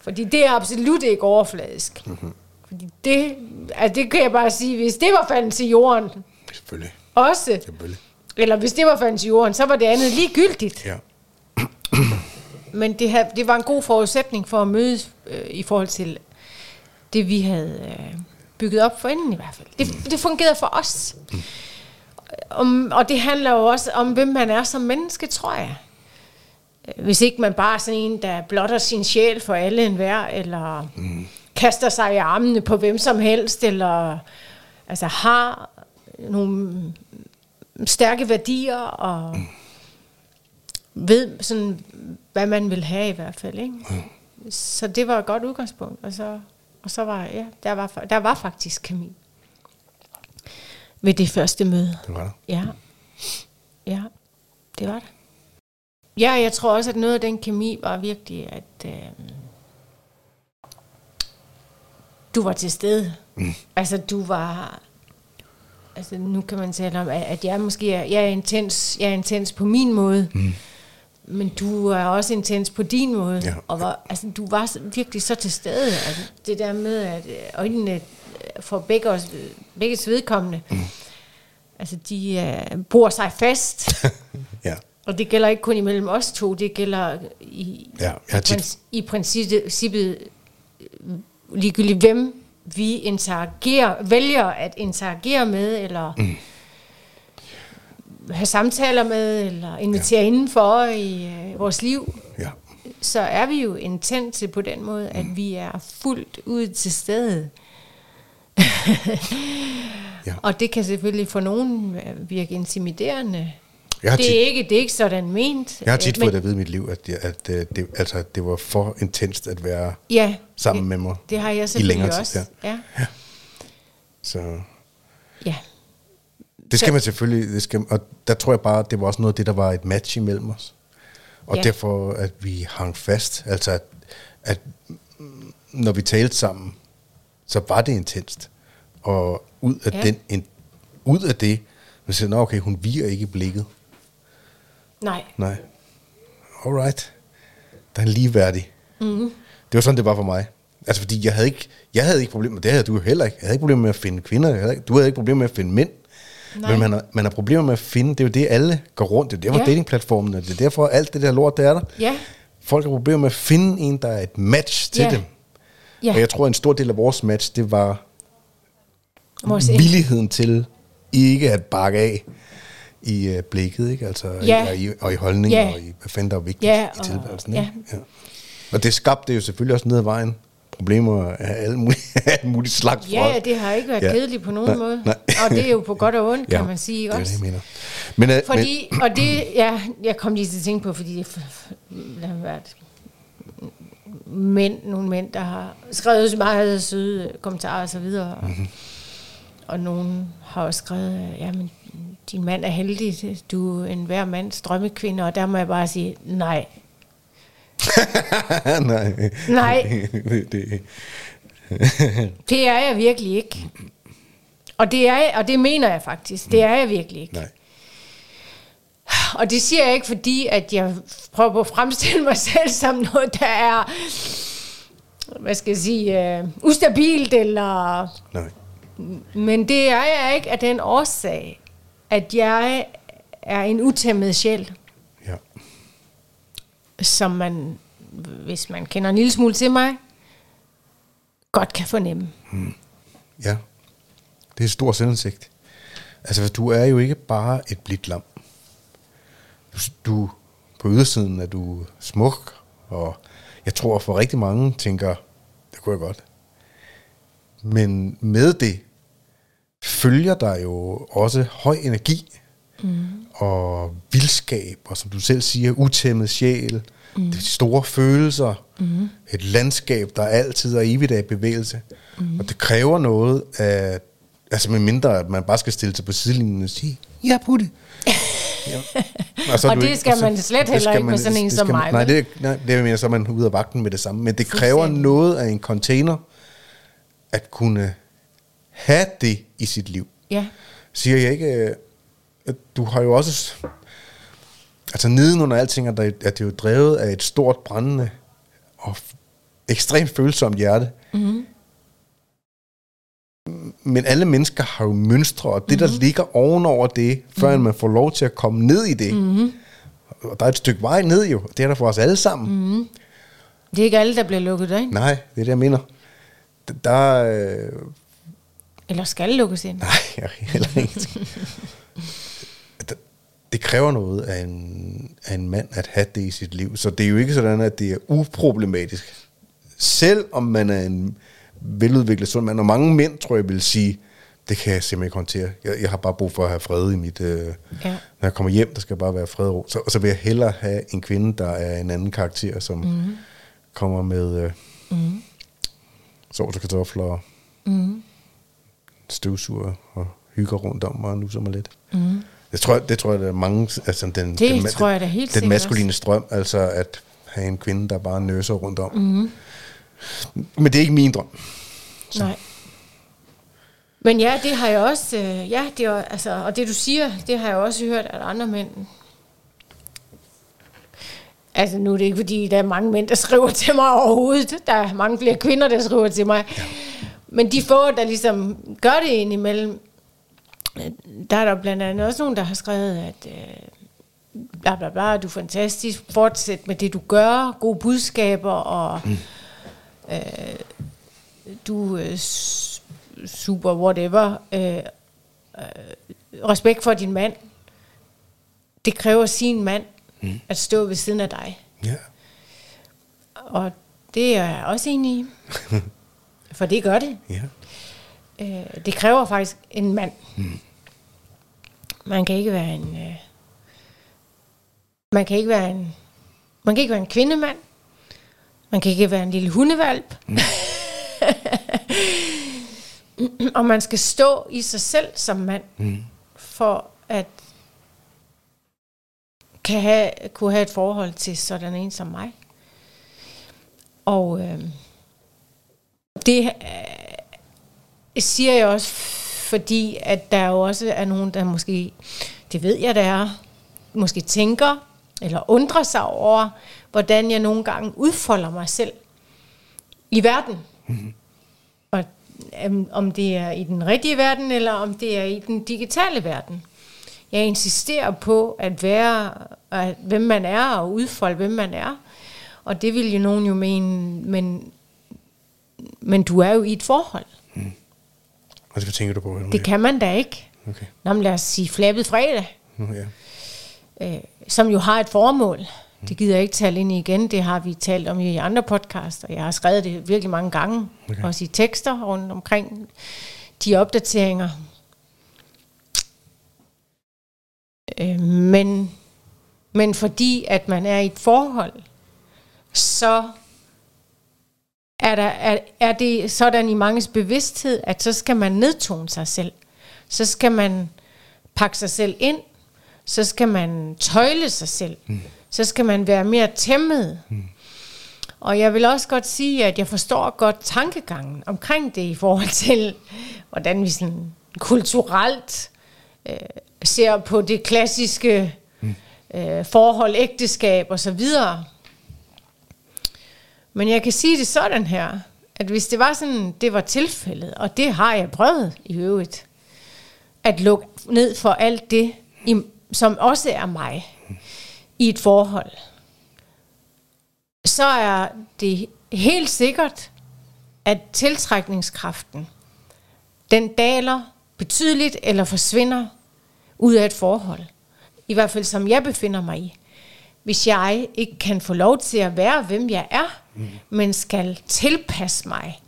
Fordi det er absolut ikke overfladisk. Mm-hmm. Fordi det, altså det kan jeg bare sige, hvis det var fandt til jorden. Selvfølgelig. Også. Selvfølgelig. Eller hvis det var fandt til jorden, så var det andet ligegyldigt. Ja. Men det var en god forudsætning for at mødes i forhold til det, vi havde bygget op for inden i hvert fald. Det fungerede for os. Mm. Og det handler jo også om, hvem man er som menneske, tror jeg. Hvis ikke man bare er sådan en, der blotter sin sjæl for alle enhver, eller kaster sig i armene på hvem som helst, eller altså har nogle stærke værdier, og ved sådan, hvad man vil have i hvert fald. Ikke? Mm. Så det var et godt udgangspunkt, og så var der var faktisk kemi ved det første møde. Det var der. Ja, det var det. Ja, jeg tror også, at noget af den kemi var virkelig, at du var til stede. Mm. Altså, du var... Altså, nu kan man tale om, at jeg måske er intens. Jeg er intens på min måde. Mm. Men du er også intens på din måde. Ja. Og du var virkelig så til stede. Altså, det der med, at øjnene for begges vedkommende, altså, de bor sig fast. Ja. Og det gælder ikke kun imellem os to, det gælder i princippet ligegyldigt, hvem vi vælger at interagere med, eller have samtaler med, eller invitere indenfor i vores liv. Ja. Så er vi jo intense på den måde, at vi er fuldt ude til stede. Ja. Og det kan selvfølgelig for nogen virke intimiderende. Det er ikke sådan ment. Jeg har tit fået at vide i mit liv, at det var for intenst at være sammen med mig. Det har jeg selvfølgelig også. Ja. Så. Ja. Det skal man selvfølgelig. Og der tror jeg bare, at det var også noget af det, der var et match imellem os. Og derfor, at vi hang fast. Altså, at når vi talte sammen, så var det intenst. Og ud af det, man siger, okay, hun viger ikke blikket. Nej. Alright. Der er en ligeværdig. Mm. Det var sådan, det var for mig. Altså, fordi jeg havde ikke problemer, det havde du heller ikke. Jeg havde ikke problemer med at finde kvinder. Du havde ikke problemer med at finde mænd. Nej. Men man har problemer med at finde, det er jo det, alle går rundt. Det er derfor datingplatformen, og det er derfor alt det der lort, der er der. Ja. Folk har problemer med at finde en, der er et match til dem. Ja. Og jeg tror, en stor del af vores match, det var villigheden til ikke at bakke af. I blikket, ikke? Altså, og i holdningen, og i hvad fanden der er vigtigt i tilværelsen. Ikke? Ja. Og det skabte jo selvfølgelig også ned ad vejen problemer af alle mulige slags. Ja, det har ikke været kedeligt på nogen måde. Nej. Og det er jo på godt og ondt, kan man sige. Ikke? Det er det, jeg mener. Jeg kom lige til at tænke på, fordi der har været nogle mænd, der har skrevet så meget søde kommentarer og så videre. Mm-hmm. Og nogen har også skrevet, din mand er heldig, du er en hver mands drømmekvinde, og der må jeg bare sige, nej. Nej. Det er jeg virkelig ikke. Og det mener jeg faktisk, det er jeg virkelig ikke. Nej. Og det siger jeg ikke, fordi at jeg prøver at fremstille mig selv som noget, der er, hvad skal jeg sige, ustabilt, eller... Nej. Men det er jeg ikke af den årsag, at jeg er en utæmmet sjæl. Ja. Som man, hvis man kender en lille smule til mig, godt kan fornemme. Hmm. Ja. Det er et stort selvindsigt. Altså, du er jo ikke bare et blidt lam. Du, på ydersiden er du smuk, og jeg tror for rigtig mange tænker, det kunne jeg godt. Men med det følger der jo også høj energi og vildskab, og som du selv siger, utæmmet sjæl, de store følelser, et landskab, der altid og evigt er i bevægelse. Og det kræver noget af, altså med mindre, at man bare skal stille sig på sidelinjen og sige, ja, putte. Ja. Og det skal man slet heller ikke med sådan en som mig. Nej, det mener jeg, så er man ude af vagten med det samme. Men det kræver noget af en container, at kunne have det i sit liv. Ja. Siger jeg ikke, at du har jo også... Altså nedenunder alting er det jo drevet af et stort, brændende og ekstremt følsomt hjerte. Mm-hmm. Men alle mennesker har jo mønstre, og det, der ligger ovenover det, før man får lov til at komme ned i det. Mm-hmm. Og der er et stykke vej ned jo, det er der for os alle sammen. Mm-hmm. Det er ikke alle, der bliver lukket ind. Nej, det er det, jeg mener. Der... Eller skal lukkes ind. Nej, heller ikke. Det kræver noget af en mand at have det i sit liv. Så det er jo ikke sådan, at det er uproblematisk. Selv om man er en veludviklet sund mand. Og mange mænd, tror jeg, vil sige, det kan jeg simpelthen ikke håndtere. Jeg har bare brug for at have fred i mit... Når jeg kommer hjem, der skal bare være fred og ro. Så vil jeg hellere have en kvinde, der er en anden karakter, som kommer med sovs og kartofler, støvsuger og hygger rundt om mig og nusser mig lidt. Mm. Det tror jeg, der er mange... Altså, den maskuline strøm, altså at have en kvinde, der bare nøser rundt om. Mm. Men det er ikke min drøm. Så. Nej. Men ja, det har jeg også... og det du siger, det har jeg også hørt, at andre mænd... Altså, nu er det ikke, fordi der er mange mænd, der skriver til mig overhovedet. Der er mange flere kvinder, der skriver til mig. Ja. Men de få, der ligesom gør det indimellem... Der er der blandt andet også nogen, der har skrevet, at bla bla bla, du er fantastisk, fortsæt med det du gør, gode budskaber, og du er super whatever, respekt for din mand. Det kræver sin mand at stå ved siden af dig. Yeah. Og det er jeg også enig i. For det gør det. Yeah. Det kræver faktisk en mand. Mm. Man kan ikke være en kvindemand. Man kan ikke være en lille hundevalp. Mm. Og man skal stå i sig selv som mand for at kunne have et forhold til sådan en som mig. Og det siger jeg også, fordi at der jo også er nogen, der måske, det ved jeg, der er, måske tænker eller undrer sig over, hvordan jeg nogle gange udfolder mig selv i verden. Mm-hmm. Og om det er i den rigtige verden, eller om det er i den digitale verden. Jeg insisterer på at være, hvem man er, og udfolde, hvem man er. Og det vil jo nogen jo mene, men du er jo i et forhold. Mm. Altså, hvad tænker du på? Det kan man da ikke. Okay. Nå, men lad os sige Flabet Fredag. Ja. Som jo har et formål. Det gider jeg ikke tale ind i igen. Det har vi talt om i andre podcaster. Jeg har skrevet det virkelig mange gange. Okay. Også i tekster rundt omkring de opdateringer. Men fordi at man er i et forhold, så... Er det sådan i manges bevidsthed, at så skal man nedtone sig selv. Så skal man pakke sig selv ind. Så skal man tøjle sig selv. Mm. Så skal man være mere tæmmet. Mm. Og jeg vil også godt sige, at jeg forstår godt tankegangen omkring det i forhold til, hvordan vi sådan kulturelt ser på det klassiske forhold, ægteskab og så videre. Men jeg kan sige det sådan her, at hvis det var sådan, det var tilfældet, og det har jeg prøvet i øvrigt, at lukke ned for alt det, som også er mig, i et forhold, så er det helt sikkert, at tiltrækningskraften, den daler betydeligt eller forsvinder ud af et forhold. I hvert fald som jeg befinder mig i. Hvis jeg ikke kan få lov til at være, hvem jeg er, men skal tilpasse mig.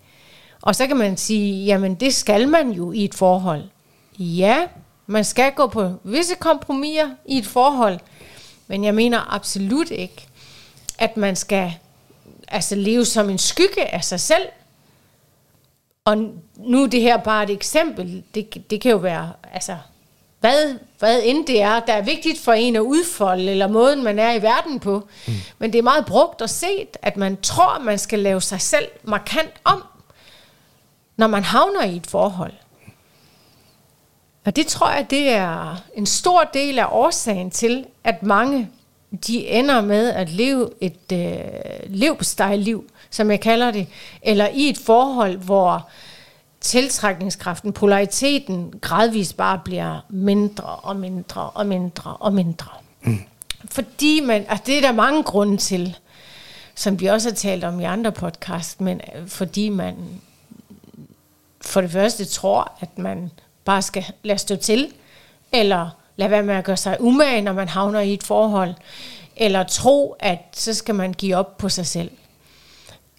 Og så kan man sige, jamen det skal man jo i et forhold. Ja, man skal gå på visse kompromiser i et forhold, men jeg mener absolut ikke, at man skal altså leve som en skygge af sig selv. Og nu er det her bare et eksempel. Det kan jo være... altså hvad end det er, der er vigtigt for en at udfolde, eller måden, man er i verden på. Mm. Men det er meget brugt og set, at man tror, man skal lave sig selv markant om. når man havner i et forhold. Og det tror jeg, det er en stor del af årsagen til, at mange de ender med at leve et levestejliv, som jeg kalder det, eller i et forhold, hvor tiltrækningskraften, polariteten gradvist bare bliver mindre og mindre og mindre og mindre. Mm. Fordi man, altså det er der mange grunde til, som vi også har talt om i andre podcast, men fordi man for det første tror, at man bare skal lade stå til, eller lade være med at gøre sig umage, når man havner i et forhold, eller tro, at så skal man give op på sig selv.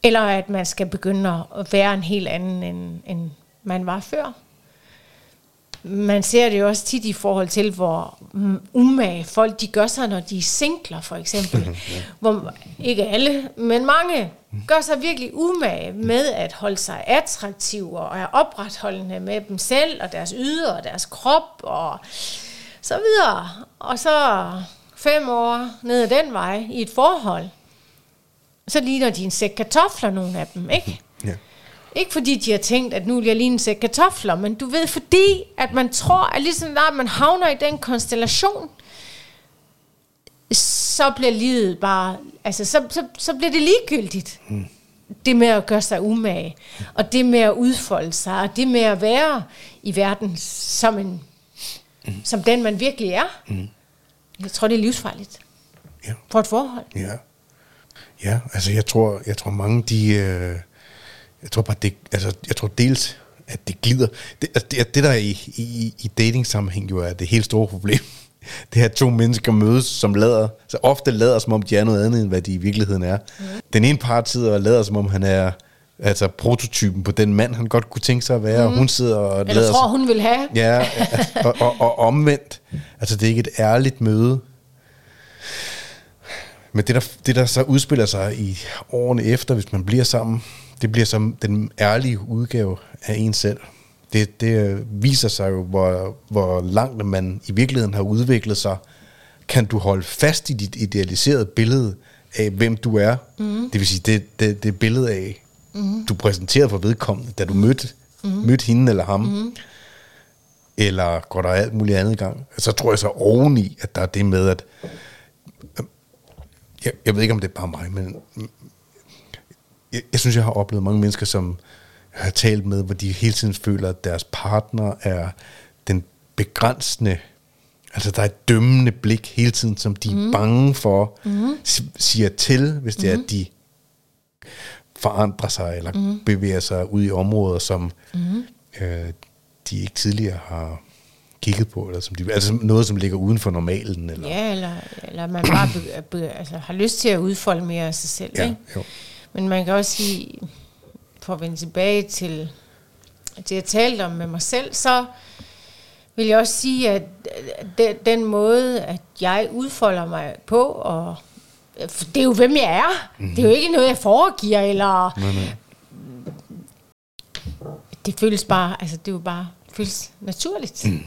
Eller at man skal begynde at være en helt anden, end man var før. Man ser det jo også tit i forhold til, hvor umage folk de gør sig, når de er singler for eksempel. Hvor, ikke alle, men mange gør sig virkelig umage med at holde sig attraktive og er opretholdende med dem selv og deres ydre og deres krop og så videre. Og så 5 år ned ad den vej i et forhold. Så ligner de en sæk kartofler, nogle af dem, ikke? Ja. Ikke fordi de har tænkt, at nu vil jeg ligne en sæk kartofler, men du ved, fordi at man tror, at ligesom når man havner i den konstellation, så bliver livet bare, altså så bliver det ligegyldigt. Mm. Det med at gøre sig umage, og det med at udfolde sig, og det med at være i verden som en, som den man virkelig er. Mm. Jeg tror, det er livsfarligt for et forhold. Ja. Ja, altså jeg tror mange de, jeg tror bare det, altså jeg tror dels at det glider, det der i datingsammenhæng jo er det helt store problem, det er at to mennesker mødes, som ofte lader som om de er noget andet end hvad de i virkeligheden er. Mm. Den ene part sidder og lader som om han er altså prototypen på den mand han godt kunne tænke sig at være, og hun sidder og eller lader tror sig, hun vil have. Ja, altså, og omvendt, altså det er ikke et ærligt møde. Men det der så udspiller sig i årene efter, hvis man bliver sammen, det bliver som den ærlige udgave af en selv. Det viser sig jo, hvor langt man i virkeligheden har udviklet sig. Kan du holde fast i dit idealiserede billede af, hvem du er? Mm. Det vil sige, det billede af, du præsenterede for vedkommende, da du mødte hende eller ham. Mm. Eller går der alt muligt andet i gang? Så tror jeg så oveni, at der er det med, at jeg ved ikke, om det er bare mig, men jeg synes, jeg har oplevet mange mennesker, som jeg har talt med, hvor de hele tiden føler, at deres partner er den begrænsende, altså der er et dømmende blik hele tiden, som de er bange for, siger til, hvis det er, at de forandrer sig, eller bevæger sig ud i områder, som de ikke tidligere har kigget på, eller som de, altså noget, som ligger uden for normalen. Eller? Ja, eller man bare altså, har lyst til at udfolde mere af sig selv. Ja, ikke? Jo. Men man kan også sige, for at vende tilbage til det, jeg talte om med mig selv, så vil jeg også sige, at den måde, at jeg udfolder mig på, og det er jo, hvem jeg er. Mm-hmm. Det er jo ikke noget, jeg foregiver, eller det føles bare, altså det er jo bare, føles naturligt. Mm.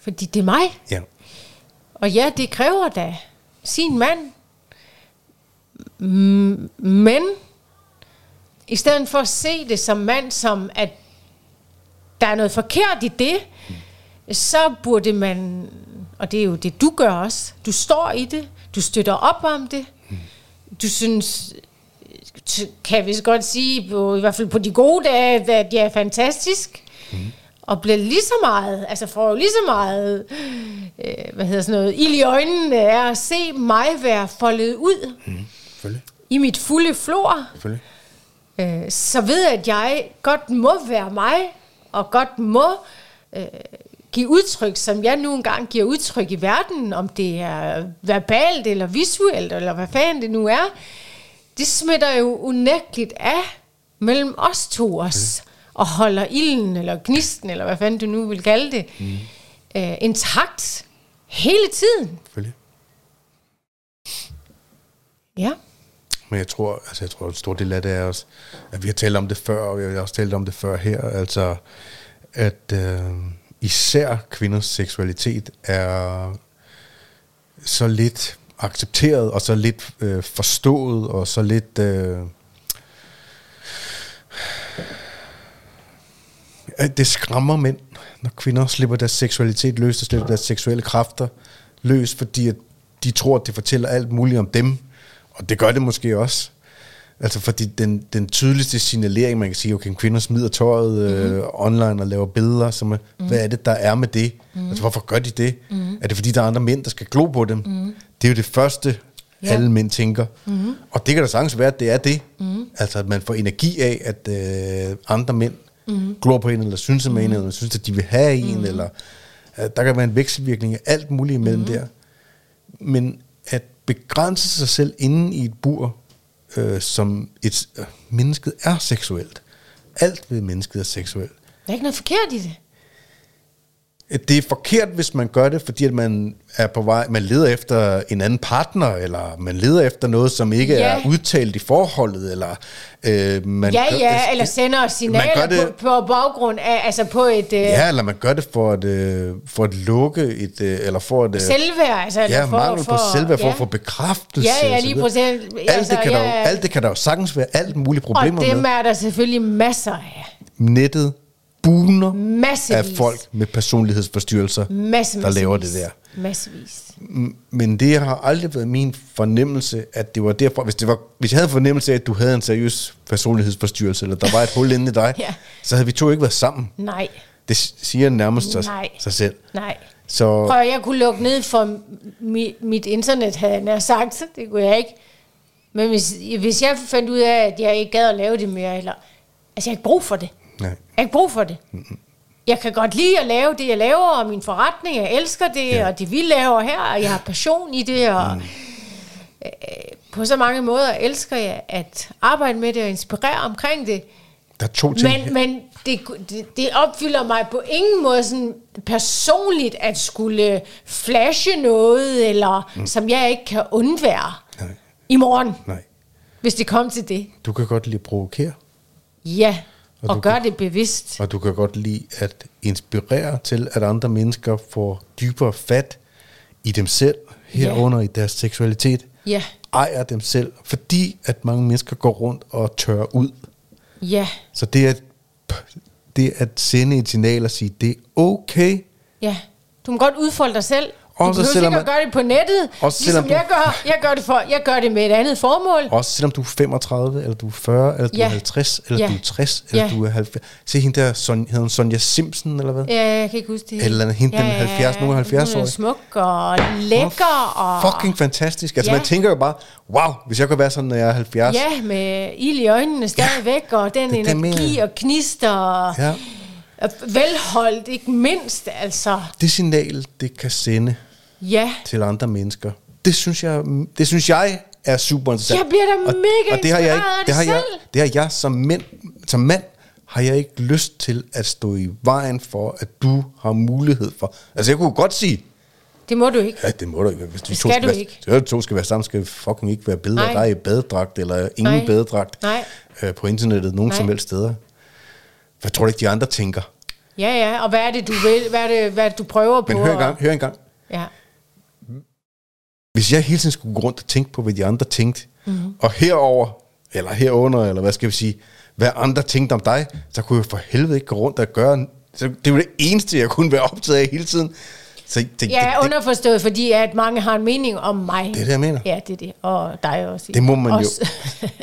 Fordi det er mig. Ja. Og ja, det kræver da sin mand. Men i stedet for at se det som mand, som at der er noget forkert i det, så burde man, og det er jo det, du gør også, du står i det, du støtter op om det, du synes, kan vi så godt sige, i hvert fald på de gode dage, at jeg er fantastisk, og bliver lige så meget, altså får jo lige så meget, ild i øjnene af at se mig være foldet ud i mit fulde flor. Så ved at jeg godt må være mig, og godt må give udtryk, som jeg nu engang giver udtryk i verden, om det er verbalt eller visuelt, eller hvad fanden det nu er. Det smitter jo unægteligt af mellem os to os. Og holder ilden, eller gnisten, eller hvad fanden du nu vil kalde det, intakt hele tiden. Selvfølgelig. Ja. Men jeg tror en stor del af det er også, at vi har talt om det før, og jeg har også talt om det før her, altså, at især kvinders seksualitet er så lidt accepteret, og så lidt forstået, og så lidt Det skræmmer mænd, når kvinder slipper deres seksualitet løs, og slipper deres seksuelle kræfter løs, fordi at de tror, at det fortæller alt muligt om dem. Og det gør det måske også. Altså fordi den tydeligste signalering, man kan sige, okay, kvinder smider tøjet online og laver billeder, som er, hvad er det, der er med det? Altså hvorfor gør de det? Er det fordi, der er andre mænd, der skal glo på dem? Det er jo det første, alle mænd tænker. Og det kan da sagtens være, at det er det. Altså at man får energi af, at andre mænd glor på en, eller synes om en, eller synes, at de vil have en, eller der kan være en vekselvirkning af alt muligt imellem der. Men at begrænse sig selv inde i et bur, som et mennesket er seksuelt. Alt ved mennesket er seksuelt. Der er ikke noget forkert i det. Det er forkert, hvis man gør det, fordi at man er på vej, man leder efter en anden partner, eller man leder efter noget, som ikke er udtalt i forholdet, eller man eller sender signaler det, på baggrund af, altså på et eller man gør det for at lukke et eller for at selvværd, altså mangel på selvværd for at få bekræftelse. Lige præcis. Alt det kan der jo sagtens være alt mulige problemer med. Og dem er der selvfølgelig masser af. Nettet buner massevis af folk med personlighedsforstyrrelser, der laver det der. Massevis. Men det har aldrig været min fornemmelse, at det var derfor, hvis jeg havde en fornemmelse af, at du havde en seriøs personlighedsforstyrrelse, eller der var et hul inde i dig, så havde vi to ikke været sammen. Nej. Det siger nærmest sig selv. Nej. Så prøv, jeg kunne lukke ned for mit internet, havde jeg nær sagt, så det kunne jeg ikke. Men hvis jeg fandt ud af, at jeg ikke gad at lave det mere, eller altså jeg har ikke brug for det. Nej. Jeg har ikke brug for det. Jeg kan godt lide at lave det, jeg laver, og min forretning, jeg elsker det, og det vi laver her, og jeg har passion i det, og på så mange måder elsker jeg at arbejde med det og inspirere omkring det. Der er to ting. Men det opfylder mig på ingen måde sådan personligt at skulle flashe noget, eller som jeg ikke kan undvære i morgen, hvis det kom til det. Du kan godt lide at provokere. Ja. Og gør det bevidst. Og du kan godt lide at inspirere til, at andre mennesker får dybere fat i dem selv, herunder i deres seksualitet, ejer dem selv, fordi at mange mennesker går rundt og tørrer ud. Så det at sende et signal og sige, det er okay. Du må godt udfolde dig selv. Også du behøver ikke at gøre det på nettet, ligesom jeg gør det med et andet formål. Også selvom du er 35, eller du er 40, eller du er 50, eller du er 60, eller du er 70. Se hende der, hedder hun Sonja Simpson, eller hvad? Ja, jeg kan ikke huske det. Eller hende den 70, nu er 70-årig. Hun er smuk og lækker. Og fucking fantastisk. Altså man tænker jo bare, wow, hvis jeg kunne være sådan, når jeg er 70. Ja, med ild i øjnene stadigvæk, og den energi og knister. Ja. Velholdt, ikke mindst, altså. Det signal, det kan sende til andre mennesker. Det synes jeg er super interessant. Jeg bliver da mega inspireret af det selv. Det har jeg som mand, har jeg ikke lyst til at stå i vejen for, at du har mulighed for. Altså, jeg kunne godt sige, det må du ikke. Ja, det må du ikke. Hvis de skal du ikke. Hvis de to skal være sammen, skal vi fucking ikke være billeder af dig i badedragt, eller ingen badedragt på internettet, nogen som helst steder. Jeg tror ikke, de andre tænker. Ja, og hvad er det, du vil? Hvad er det, du prøver på? Men hør engang. Ja. Hvis jeg hele tiden skulle gå rundt og tænke på, hvad de andre tænkte, og herunder, eller hvad skal vi sige, hvad andre tænkte om dig, så kunne jeg for helvede ikke gå rundt og gøre. Så det var det eneste, jeg kunne være optaget af hele tiden. Så det, underforstået, fordi at mange har en mening om mig. Det er det, jeg mener. Ja, det er det. Og dig også. Det må man jo.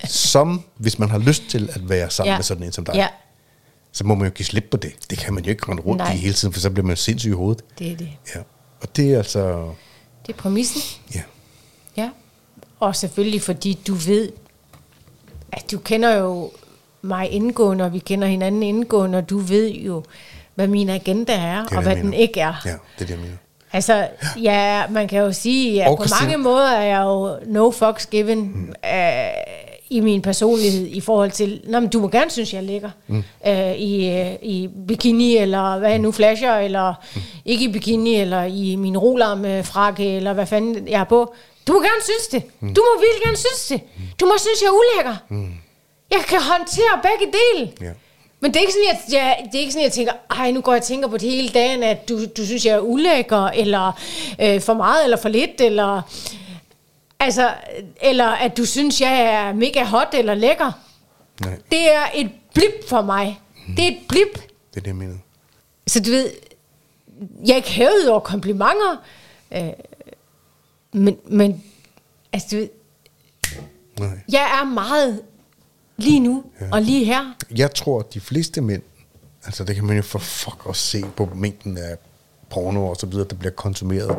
Som hvis man har lyst til at være sammen med sådan en som dig. Ja. Så må man jo give slip på det. Det kan man jo ikke rende rundt i hele tiden, for så bliver man jo sindssyg i hovedet. Det er det. Ja. Og det er altså... Det er præmissen. Ja. Og selvfølgelig fordi du ved, at du kender jo mig indgående, og vi kender hinanden indgående, og du ved jo, hvad min agenda er, og hvad den ikke er. Ja, det er det, jeg mener. Altså, man kan jo sige, at på mange måder er jeg jo no fucks given i min personlighed i forhold til, nå, men du må gerne synes, jeg ligger i bikini, eller hvad nu, flasher, eller ikke i bikini, eller i min rolarmfrakke, eller hvad fanden jeg er på. Du må gerne synes det. Du må virkelig gerne synes det. Du må synes, jeg er ulækker. Jeg kan håndtere begge dele. Yeah. Men det er ikke sådan, jeg tænker, ej, nu går jeg og tænker på det hele dagen, at du synes, jeg er ulækker, eller for meget, eller for lidt, eller... Altså, eller at du synes, jeg er mega hot eller lækker. Nej. Det er et blip for mig. Det er et blip. Det er det, jeg mener. Så du ved, jeg er ikke hævet over komplimenter, men altså du ved, nej. Jeg er meget lige nu og lige her. Jeg tror, at de fleste mænd, altså det kan man jo for fuck også se på mængden af porno og så videre, der bliver konsumeret,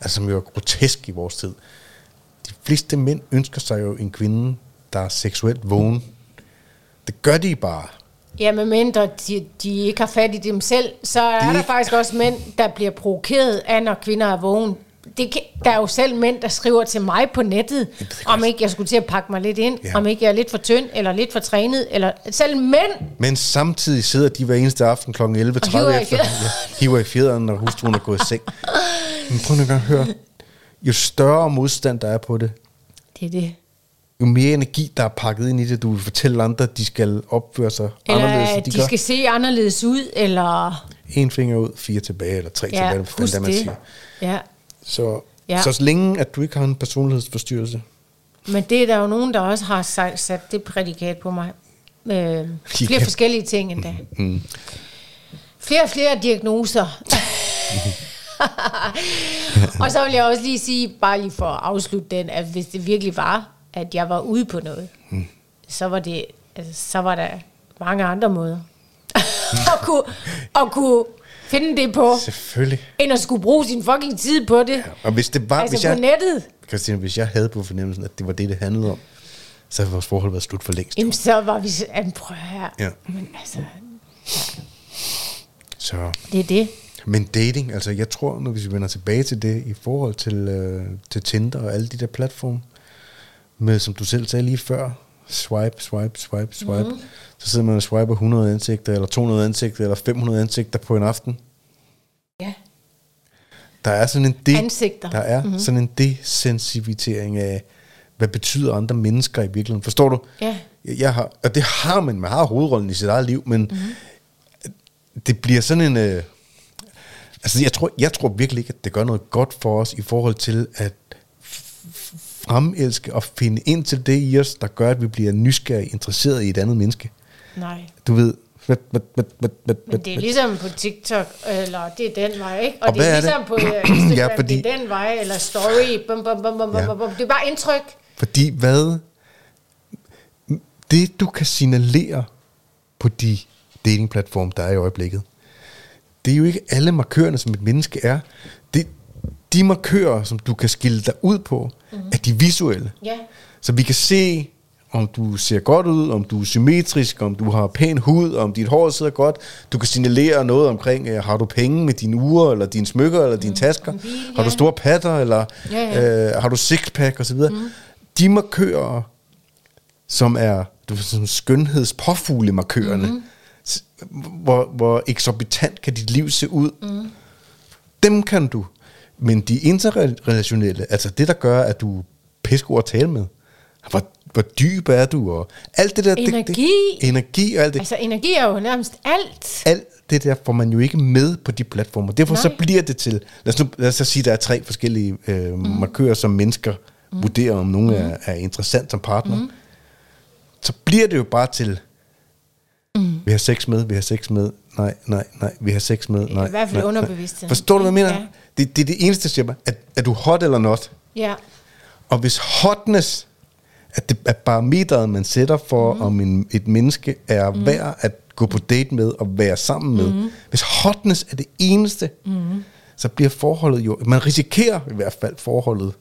altså som jo er grotesk i vores tid. De fleste mænd ønsker sig jo en kvinde, der er seksuelt vågen. Det gør de bare. Ja, men mindre de ikke har fat i dem selv, så er der faktisk også mænd, der bliver provokeret af, når kvinder er vågen. Der er jo selv mænd, der skriver til mig på nettet, om ikke jeg skulle til at pakke mig lidt ind, om ikke jeg er lidt for tynd, eller lidt for trænet, eller selv mænd. Men samtidig sidder de hver eneste aften kl. 11.30 efter, hiver i fjederen, når hustruen er gået i seng. Men prøv nu at høre, jo større modstand der er på det, det er det. Jo mere energi, der er pakket ind i det, du vil fortælle andre, de skal opføre sig eller anderledes. Eller de skal se anderledes ud, eller... En finger ud, 4 tilbage, eller 3 tilbage, husk det. Man siger. Ja. Så længe, at du ikke har en personlighedsforstyrrelse. Men det er der jo nogen, der også har sat det prædikat på mig. Flere forskellige ting endda. Flere diagnoser. Og så vil jeg også lige sige, bare lige for at afslutte den, at hvis det virkelig var... at jeg var ude på noget, så var det, altså, så var der mange andre måder at kunne finde det på, selvfølgelig, end at skulle bruge sin fucking tid på det. Ja, og hvis det var, altså hvis på jeg, nettet. Christine, hvis jeg havde på fornemmelsen, at det var det handlede om, så havde vores forhold været slut for længst. Jamen så var vi sådan, prøv her. Ja. Men altså, så det er det. Men dating, altså jeg tror, når vi vender tilbage til det i forhold til Tinder og alle de der platforme. Men som du selv sagde lige før, swipe. Så sidder man og swiper 100 ansigter, eller 200 ansigter, eller 500 ansigter på en aften. Ja. Der er sådan en sådan en desensivitering af, hvad betyder andre mennesker i virkeligheden. Forstår du? Ja. Man har hovedrollen i sit eget liv, men det bliver sådan en... altså jeg tror virkelig ikke, at det gør noget godt for os i forhold til, at... fremelske og finde ind til det i os, der gør, at vi bliver nysgerrige, interesseret i et andet menneske. Nej. Du ved... Men det er ligesom på TikTok, eller det er den vej, ikke? Og det er ligesom det? På Instagram, ja, fordi, det er den vej, eller story, bum. Det er bare indtryk. Fordi hvad... Det, du kan signalere på de datingplatforme, der er i øjeblikket, det er jo ikke alle markørerne, som et menneske er. De markører, som du kan skille dig ud på, er de visuelle. Yeah. Så vi kan se, om du ser godt ud, om du er symmetrisk, om du har pæn hud, om dit hår sidder godt. Du kan signalere noget omkring, har du penge med dine uger, eller dine smykker, eller dine tasker? Har du store patter, eller har du sixpack, osv.? De markører, som er skønhedspåfuglemarkørerne, hvor eksorbitant kan dit liv se ud, dem kan du. Men de interrelationelle, altså det, der gør, at du er pissegod at tale med, hvor dyb er du, og alt det der... Energi og alt det. Altså energi er jo nærmest alt. Alt det der får man jo ikke med på de platformer. Derfor så bliver det til... Lad os så sige, at der er 3 forskellige markører, som mennesker vurderer, om nogen er interessant som partner. Så bliver det jo bare til... Vi har sex med, nej, vi har sex med, nej. I hvert fald underbevidstheden. Forstår du, hvad jeg mener? Ja. Det er det eneste, der siger mig, er du hot eller not? Ja. Og hvis hotness er parametret, man sætter for, om et menneske er værd at gå på date med og være sammen med. Hvis hotness er det eneste, så bliver forholdet jo... Man risikerer i hvert fald forholdet,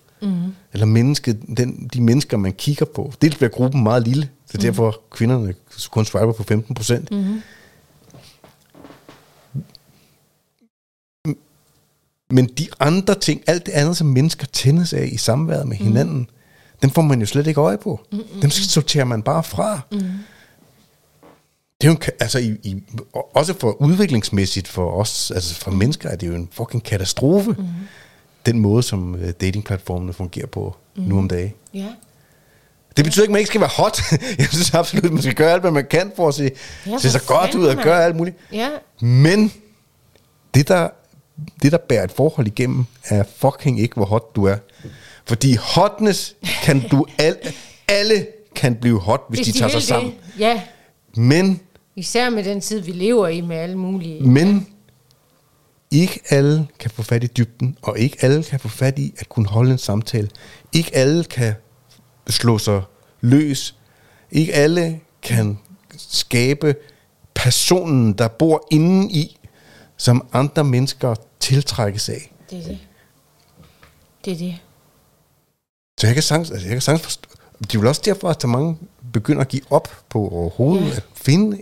eller mennesket, de mennesker, man kigger på. Dels bliver gruppen meget lille, så derfor kvinderne kun swiper på 15%. Men de andre ting, alt det andet, som mennesker tændes af i samværet med hinanden, dem får man jo slet ikke øje på. Dem sorterer man bare fra. Det er jo også for udviklingsmæssigt for os, altså for mennesker, er det jo en fucking katastrofe, den måde, som datingplatformene fungerer på nu om dagen. Yeah. Det betyder ikke, at man ikke skal være hot. Jeg synes absolut, at man skal gøre alt, hvad man kan for at se så godt ud og gøre alt muligt. Yeah. Men det, der bærer et forhold igennem, er fucking ikke, hvor hot du er. Fordi hotness kan du... alle kan blive hot, hvis de tager sig sammen. Ja. Men Især med den tid, vi lever i med alle mulige... Men ikke alle kan få fat i dybden, og ikke alle kan få fat i at kunne holde en samtale. Ikke alle kan slå sig løs. Ikke alle kan skabe personen, der bor inde i, som andre mennesker tiltrækkes af. Det er det. Det er det. Så jeg kan sagtens forstå. Det er jo også derfor, at så mange begynder at give op på overhovedet, at finde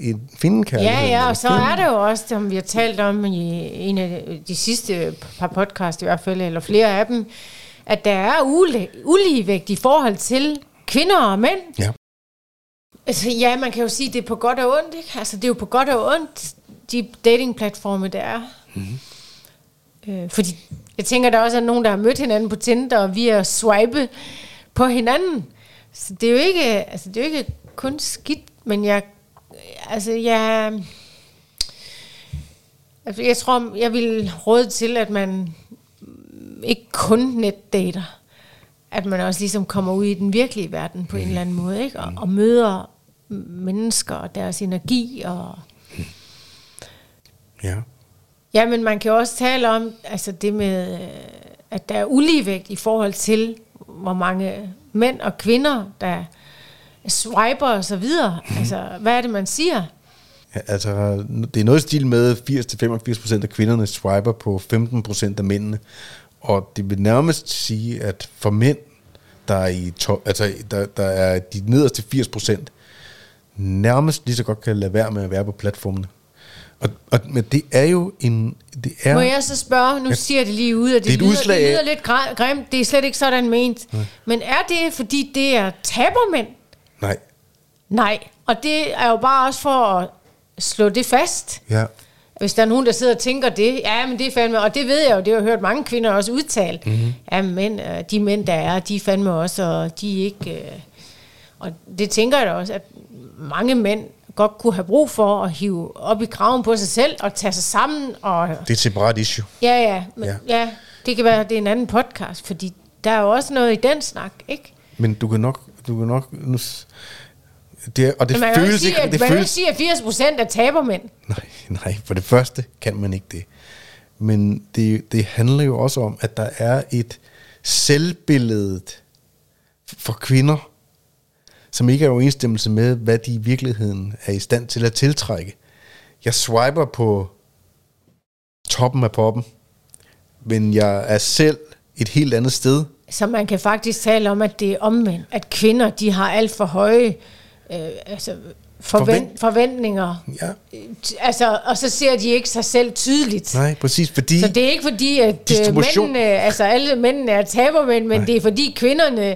kærlighed. Ja, ja, og så er det jo også, som vi har talt om i en af de sidste par podcast i hvert fald, eller flere af dem, at der er uligevægt i forhold til kvinder og mænd. Ja. Altså, ja, man kan jo sige, at det er på godt og ondt, ikke? Altså, det er jo på godt og ondt, de datingplatforme, der er. Mm-hmm. Fordi jeg tænker, der også er nogen, der har mødt hinanden på Tinder, og vi er swipe på hinanden. Så det er jo ikke, altså det er jo ikke kun skidt, men jeg tror, jeg vil råde til, at man ikke kun netdater, at man også ligesom kommer ud i den virkelige verden på en eller anden måde, ikke? Og møder mennesker og deres energi og ja. Ja, men man kan også tale om, altså det med, at der er uligevægt i forhold til hvor mange mænd og kvinder, der swiper og så videre. Altså, hvad er det, man siger? Ja, altså, det er noget stil med 80-85% af kvinderne swiper på 15% af mændene. Og det vil nærmest sige, at for mænd, der er, der er de nederste 80%, nærmest lige så godt kan lade være med at være på platformene. Men det er jo en... Det er, må jeg så spørge? Nu siger jeg det lige ud, og det lyder lidt grimt. Det er slet ikke sådan ment. Nej. Men er det, fordi det er tabermænd? Nej. Nej, og det er jo bare også for at slå det fast. Ja. Hvis der er nogen, der sidder og tænker det. Ja, men det er fandme... Og det ved jeg jo, det har jeg hørt mange kvinder også udtale. Mm-hmm. Ja, men de mænd, der er, de er fandme også, og de er ikke... Og det tænker jeg da også, at mange mænd godt kunne have brug for at hive op i graven på sig selv og tage sig sammen. Og det er et separat issue. Ja, det kan være, det er en anden podcast, fordi der er jo også noget i den snak, ikke? Men du kan nok nu, det er, og det man føles ikke... Man kan jo sige, at 80% er tabermænd. Nej, for det første kan man ikke det. Men det handler jo også om, at der er et selvbillede for kvinder, som ikke er i overensstemmelse med, hvad de i virkeligheden er i stand til at tiltrække. Jeg swiper på toppen af poppen, men jeg er selv et helt andet sted. Så man kan faktisk tale om, at det er omvendt, at kvinder, de har alt for høje forventninger. Ja. Altså, og så ser de ikke sig selv tydeligt. Nej, præcis, fordi... Så det er ikke fordi, at mændene, altså alle mændene er tabermænd, men det er fordi kvinderne...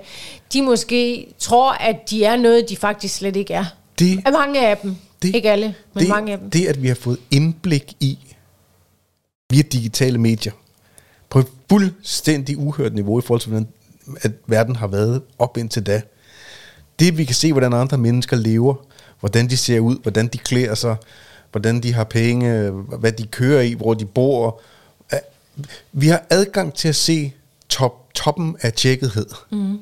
De måske tror, at de er noget, de faktisk slet ikke er. Det er mange af dem. Ikke alle, men mange af dem. Det, at vi har fået indblik i via digitale medier på et fuldstændig uhørt niveau i forhold til, hvordan at verden har været op indtil da. Det, vi kan se, hvordan andre mennesker lever, hvordan de ser ud, hvordan de klæder sig, hvordan de har penge, hvad de kører i, hvor de bor. Vi har adgang til at se toppen af tjekkethed. Mm.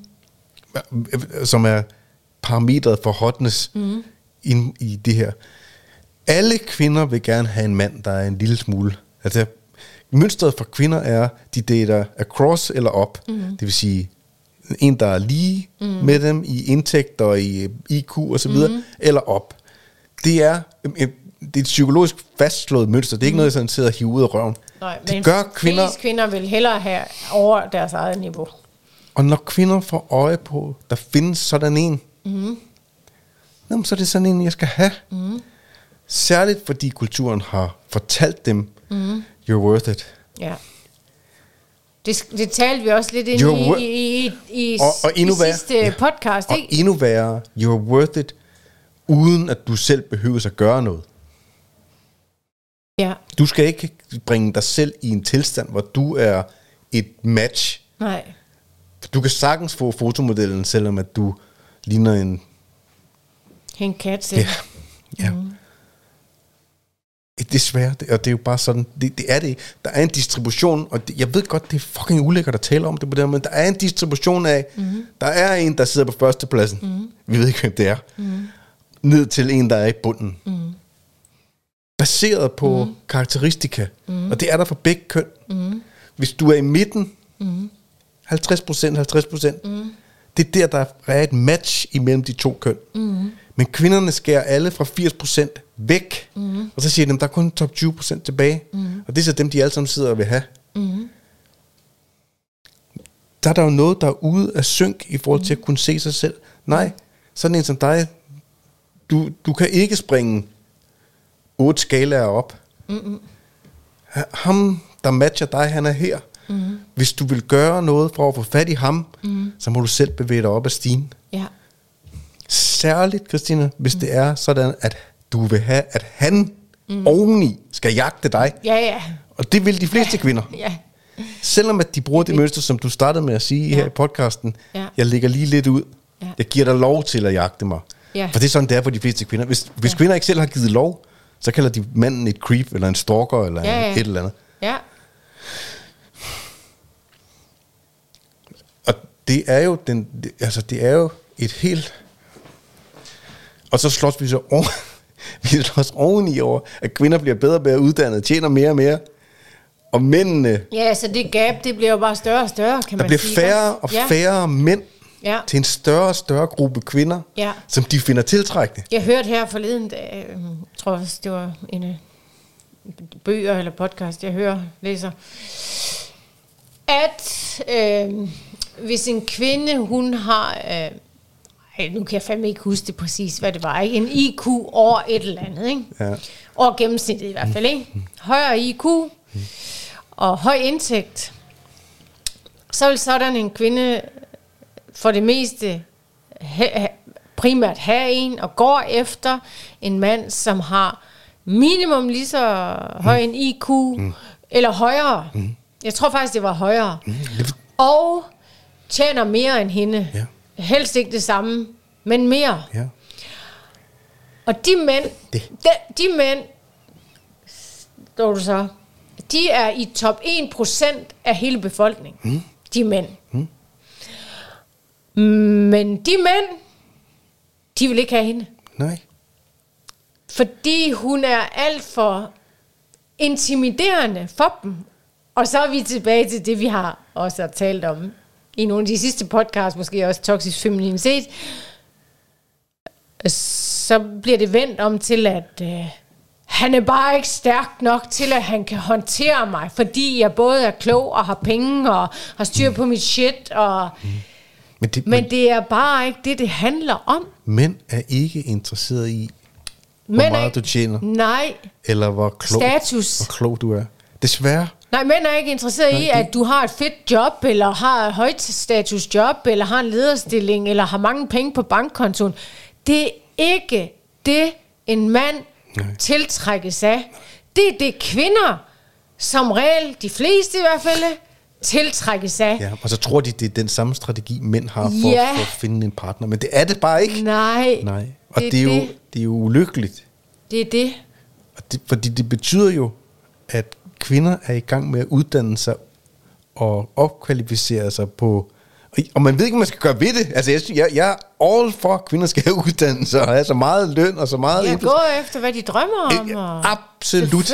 Som er parametret for hotness i det her. Alle kvinder vil gerne have en mand, der er en lille smule. Altså, mønstret for kvinder er, de dater across eller op. Mm. Det vil sige, en der er lige med dem i indtægt og i IQ og så videre, eller op. Det er et psykologisk fastslået mønster. Det er ikke noget, jeg sidder og hiver ud af røven. Nej, det gør kvinder... Flest kvinder vil hellere have over deres eget niveau. Og når kvinder får øje på, der findes sådan en, så er det sådan en, jeg skal have. Mm. Særligt fordi kulturen har fortalt dem, you're worth it. Ja. Det talte vi også lidt ind i sidste podcast. Og endnu værre, you're worth it, uden at du selv behøver at gøre noget. Ja. Du skal ikke bringe dig selv i en tilstand, hvor du er et match. Nej. Du kan sagtens få fotomodellen, selvom at du ligner en kat. Ja. Det er svært, og det er jo bare sådan, det er det. Der er en distribution, og jeg ved godt, det er fucking ulækkert at tale om det på det her, men der er en distribution af, der er en, der sidder på førstepladsen, vi ved ikke, hvem det er, ned til en, der er i bunden. baseret på karakteristika. Mm. Og det er der for begge køn. Mm. Hvis du er i midten, 50%, det er der, der er et match imellem de to køn. Mm. Men kvinderne skærer alle fra 80% væk, og så siger de, at der er kun top 20% tilbage. Mm. Og det er så dem, de alle sammen sidder og vil have. Mm. Der er der jo noget, der er ude af synk i forhold til at kunne se sig selv. Nej, sådan en som dig, du kan ikke springe 8 skalaer op. Mm-mm. Ham, der matcher dig, han er her. Mm. Hvis du vil gøre noget for at få fat i ham, så må du selv bevæge dig op ad stigen. Ja. Særligt, Christina, hvis det er sådan, at du vil have, at han oveni skal jagte dig. Ja, ja. Og det vil de fleste kvinder. Ja. Selvom at de bruger det mønster, som du startede med at sige her i podcasten, jeg lægger lige lidt ud, jeg giver dig lov til at jagte mig. Ja. For det er sådan, det er for de fleste kvinder. Hvis kvinder ikke selv har givet lov, så kalder de manden et creep, eller en stalker, eller et eller andet. Ja. Og det er jo et helt... Og så slås vi så over, vi slås oveni over, at kvinder bliver bedre og bedre uddannet, tjener mere og mere, og mændene... Ja, så det gab, det bliver jo bare større og større, kan man sige. Der bliver færre og færre mænd til en større og større gruppe kvinder, som de finder tiltrækkende. Jeg hørte her forleden, jeg tror det var en bøger eller podcast, jeg læser, at hvis en kvinde, hun har... nu kan jeg fandme ikke huske det præcis, hvad det var, ikke? En IQ over et eller andet, ikke? Ja. Over gennemsnittet i hvert fald, ikke? Højere IQ og høj indtægt. Så vil sådan en kvinde for det meste primært have en og går efter en mand, som har minimum lige så høj en IQ eller højere. Mm. Jeg tror faktisk, det var højere. Mm. Og tjener mere end hende. Ja. Helst ikke det samme, men mere. Ja. Og de mænd, står du så, de er i top 1% af hele befolkningen. Mm. De mænd. Mm. Men de mænd, de vil ikke have hende. Nej. Fordi hun er alt for intimiderende for dem. Og så er vi tilbage til det, vi har også har talt om i nogle af de sidste podcasts, måske også toksisk femininitet, så bliver det vendt om til, at han er bare ikke stærk nok til, at han kan håndtere mig, fordi jeg både er klog og har penge og har styr på mit shit. Og, men det er bare ikke det handler om. Mænd er ikke interesseret i, hvor meget du tjener. Nej. Eller hvor klog du er. Desværre. Nej, mænd er ikke interesseret i, at du har et fedt job, eller har et højt status job, eller har en lederstilling, eller har mange penge på bankkontoen. Det er ikke det, en mand tiltrækkes af. Det er det kvinder, som regel, de fleste i hvert fald, tiltrækkes af. Ja, og så tror de, det er den samme strategi, mænd har for, for at finde en partner. Men det er det bare ikke. Nej. Og det er jo ulykkeligt. Det er det. Og det. Fordi det betyder jo, at kvinder er i gang med at uddanne sig og opkvalificere sig på... Og man ved ikke, hvad man skal gøre ved det. Altså, jeg er all for, at kvinder skal uddanne sig og have så meget løn og så meget... Jeg går efter, hvad de drømmer om. Absolut.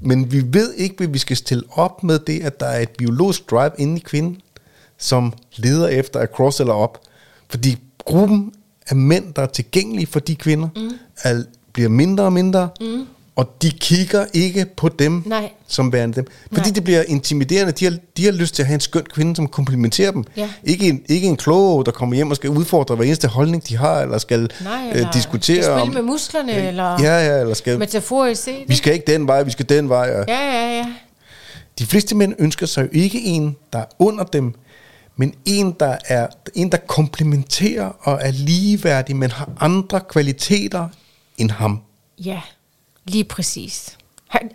Men vi ved ikke, hvad vi skal stille op med det, at der er et biologisk drive inde i kvinden, som leder efter at cross eller op. Fordi gruppen af mænd, der er tilgængelige for de kvinder, bliver mindre og mindre... Mm. Og de kigger ikke på dem som værende dem. Fordi det bliver intimiderende. De har lyst til at have en skøn kvinde, som komplimenterer dem. Ja. Ikke en kloge, der kommer hjem og skal udfordre hver eneste holdning, de har, eller skal diskutere. Eller skal spille med musklerne, eller, eller skal, metaforisk set. Vi skal ikke den vej, vi skal den vej. De fleste mænd ønsker sig jo ikke en, der er under dem, men en, der komplimenterer og er ligeværdig, men har andre kvaliteter end ham. Ja. Lige præcis.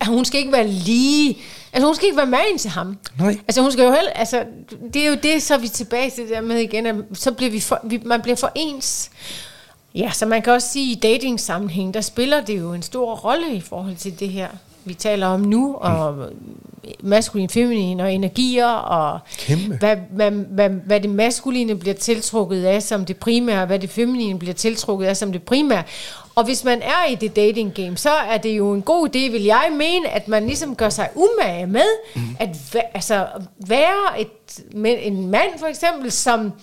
Hun skal ikke være lige. Altså hun skal ikke være magen til ham. Nej. Altså hun skal jo heller. Altså det er jo det, så er vi tilbage til det der med igen. At så bliver man bliver for ens. Ja, så man kan også sige i dating sammenhæng, der spiller det jo en stor rolle i forhold til det her, vi taler om nu, og maskulin, feminin og energier og hvad det maskuline bliver tiltrukket af som det primære, hvad det feminine bliver tiltrukket af som det primære. Og hvis man er i det dating game, så er det jo en god idé, vil jeg mene, at man ligesom gør sig umage med at være en mand for eksempel, som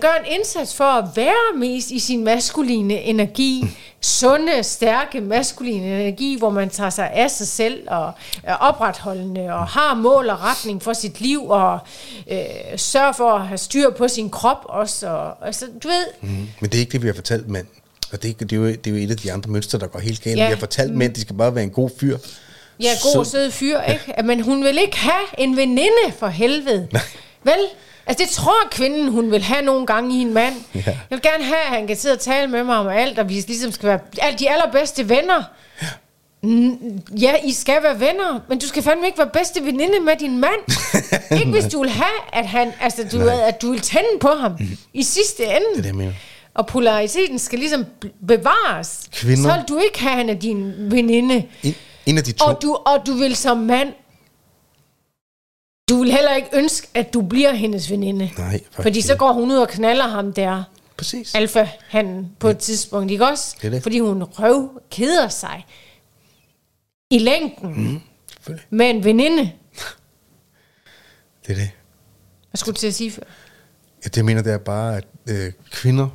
gør en indsats for at være mest i sin maskuline energi, sunde, stærke maskuline energi, hvor man tager sig af sig selv og er opretholdende og har mål og retning for sit liv og sørger for at have styr på sin krop også. Og så, du ved. Men det er ikke det, vi har fortalt mænd. Og det er jo et af de andre mønstre, der går helt galt. Ja. Vi har fortalt mænd, de skal bare være en god fyr. Ja, god og sød fyr, ikke? Men hun vil ikke have en veninde for helvede. Nej. Vel? Altså det tror kvinden, hun vil have nogle gange i en mand. Ja. Jeg vil gerne have, at han kan sidde og tale med mig om alt, og vi ligesom skal være de allerbedste venner. Ja. Ja, I skal være venner, men du skal fandme ikke være bedste veninde med din mand. Ikke hvis du vil have, at han, altså at du vil tænde på ham i sidste ende. Det er det, mener. Og polariteten skal ligesom bevares. Kvinder. Så vil du ikke have, han er din veninde. En af de to. Og du vil som mand. Du vil heller ikke ønske, at du bliver hendes veninde. Nej, fordi så går hun ud og knaller ham der. Præcis. Alfa-handen på et tidspunkt, ikke også? Det. Fordi hun keder sig i længden med en veninde. Det er det. Hvad skulle du til at sige før? Ja, det jeg mener, det er bare, at kvinder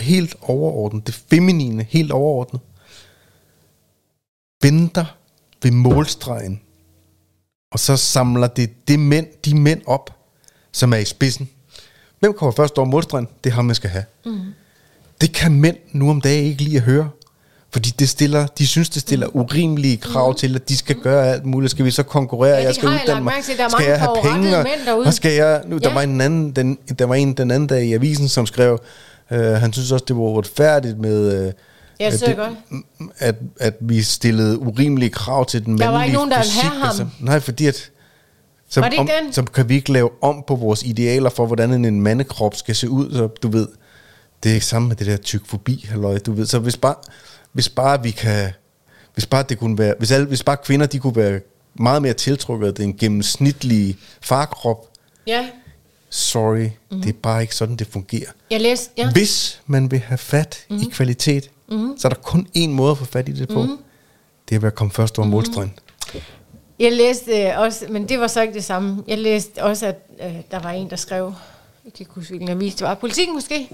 helt overordnet, det feminine helt overordnet, venter ved målstregen. Og så samler de mænd op, som er i spidsen. Hvem kommer først over målstregen? Det er ham, man skal have. Det kan mænd nu om dagen ikke lide at høre. Fordi de synes, det stiller urimelige krav til, at de skal gøre alt muligt. Skal vi så konkurrere? Jeg skal uddanne mig. Skal jeg have penge? Og skal jeg... Der var en den anden dag i avisen, som skrev, han synes også, det var uretfærdigt med... Ja, det er godt. At vi stillede urimelige krav til den mandlige fysik. Der var ikke nogen, der ville have ham. Altså, nej, fordi at... Så kan vi ikke lave om på vores idealer for, hvordan en mandekrop skal se ud. Så du ved, det er ikke samme med det der tykfobi, halløj, du ved. Så hvis bare vi kan... Hvis bare kvinder, de kunne være meget mere tiltrukket af den gennemsnitlige farkrop. Ja. Sorry, det er bare ikke sådan, det fungerer. Hvis man vil have fat i kvalitet... Så er der kun én måde at få fat i det på. Det er ved at komme først over målstregen. Jeg læste også, men det var så ikke det samme. Jeg læste også, at der var en, der skrev, jeg kan ikke huske hvilken avis, det var Politikken måske,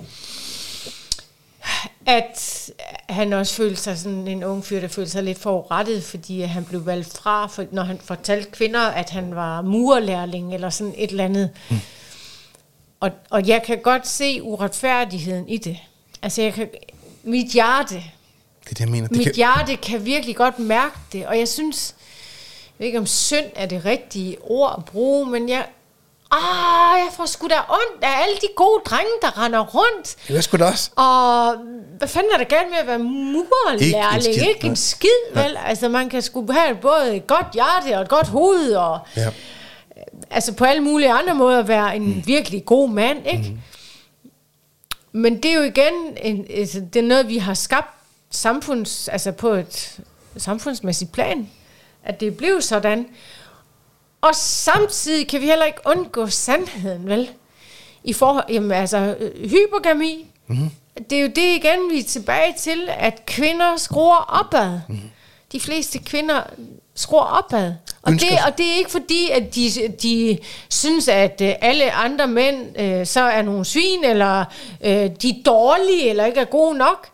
at han også følte sig sådan en ung fyr, der følte sig lidt forurettet, fordi han blev valgt fra, når han fortalte kvinder, at han var murerlærling eller sådan et eller andet. Og jeg kan godt se uretfærdigheden i det. Altså mit hjerte. Det jeg mener. Mit hjerte kan virkelig godt mærke det, og jeg synes, jeg ved ikke om synd er det rigtige ord at bruge, men jeg får sgu da ondt af alle de gode drenge, der render rundt. Det er sgu da også. Og hvad fanden er der galt med at være murerlærling? Ikke en skid, vel? Altså man kan sgu have både et godt hjerte og et godt hoved, og altså på alle mulige andre måder være en virkelig god mand, ikke? Men det er jo igen, det er noget, vi har skabt på et samfundsmæssigt plan, at det blev sådan. Og samtidig kan vi heller ikke undgå sandheden, vel? I forhold, hypergami, det er jo det igen, vi er tilbage til, at kvinder skruer opad. De fleste kvinder skruer opad. Og det er ikke fordi, at de synes, at alle andre mænd så er nogle svin, eller de er dårlige, eller ikke er gode nok.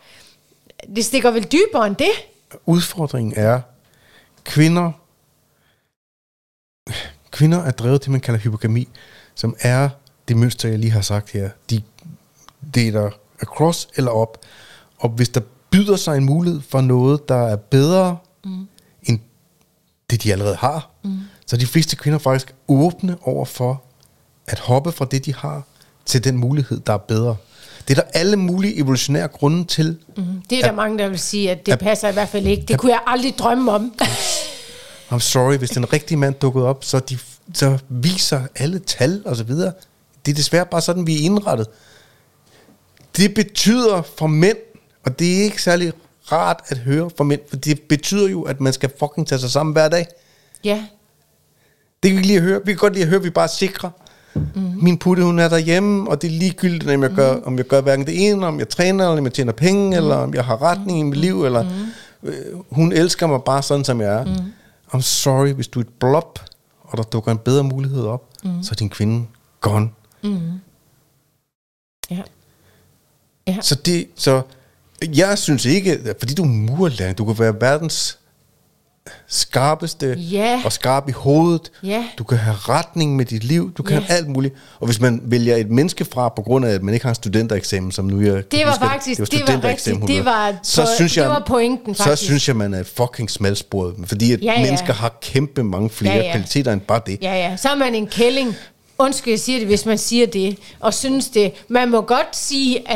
Det stikker vel dybere end det. Udfordringen er, kvinder er drevet det, man kalder hypergami, som er det mønster, jeg lige har sagt her. De deler across eller op. Og hvis der byder sig en mulighed for noget, der er bedre end det, de allerede har, så de fleste kvinder faktisk åbne over for at hoppe fra det, de har, til den mulighed, der er bedre. Det er der alle mulige evolutionære grunde til. Det er der mange, der vil sige, at det passer i hvert fald ikke. Det kunne jeg aldrig drømme om. I'm sorry, hvis den rigtige mand dukkede op, så viser alle tal og så videre. Det er desværre bare sådan, vi er indrettet. Det betyder for mænd, og det er ikke særlig rart at høre fra mænd, for det betyder jo, at man skal fucking tage sig sammen hver dag. Ja. Det kan vi godt lide at høre, at vi bare sikrer, Mm-hmm. Min putte, hun er derhjemme, og det er ligegyldigt, om jeg, gør, mm-hmm. om jeg gør hverken det ene, om jeg træner, eller om jeg tjener penge, mm-hmm. eller om jeg har retning i mit liv, eller mm-hmm. Hun elsker mig bare sådan, som jeg er. Mm-hmm. I'm sorry, hvis du er et blob, og der dukker en bedre mulighed op, mm-hmm. så er din kvinde gone. Mm-hmm. Ja. Ja. Så jeg synes ikke, fordi du er murerlærer, du kan være verdens skarpeste yeah. og skarp i hovedet. Yeah. Du kan have retning med dit liv. Du kan yeah. have alt muligt. Og hvis man vælger et menneske fra på grund af at man ikke har en studentereksamen, som nu jeg det var huske, faktisk det var pointen faktisk. Så synes jeg man er fucking smalsporet, fordi at mennesker har kæmpe mange flere kvaliteter end bare det. Ja ja, så er man en kælling. Undskyld, jeg siger det, hvis man siger det, og synes det. Man må godt sige,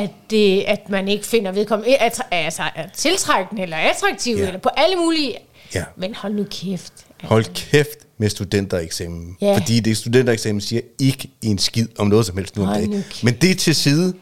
at man ikke finder vedkommende er tiltrækkende, eller attraktiv, eller på alle mulige. Ja. Men hold nu kæft. Hold kæft med studentereksamen. Ja. Fordi det studentereksamen siger ikke en skid om noget som helst nu om dagen. Men det er til side.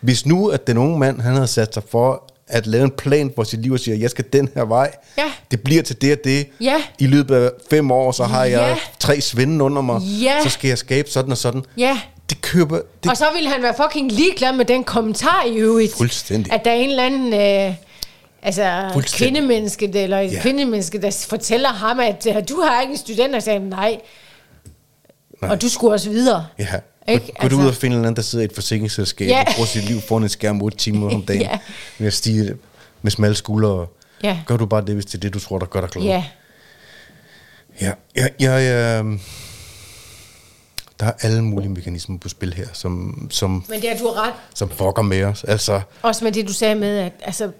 Hvis nu, at den unge mand, han havde sat sig for at lave en plan for sit liv og siger, jeg skal den her vej. Ja. Det bliver til det og det. Ja. I løbet af 5 år, så har jeg 3 svinde under mig. Ja. Så skal jeg skabe sådan og sådan. Ja. Det køber... Det. Og så ville han være fucking ligeglad med den kommentar i øvrigt. Fuldstændig. At der er en eller anden... Altså kvindemenneske, eller et kvindemenneske, der fortæller ham, at du har ikke en studentereksamen, nej. Og du skulle også videre. Ja. Går du ud og finder en anden, der sidder i et forsikringsselskab og bruger sit liv foran en skærm 8 timer om dagen med at stige med smalle skuldre. Ja. Gør du bare det, hvis det er det, du tror, der gør dig klogere. Ja. Jeg der er alle mulige mekanismer på spil her, som men det er du ret. Som fucker med os. Altså, også med det, du sagde med, at... Altså,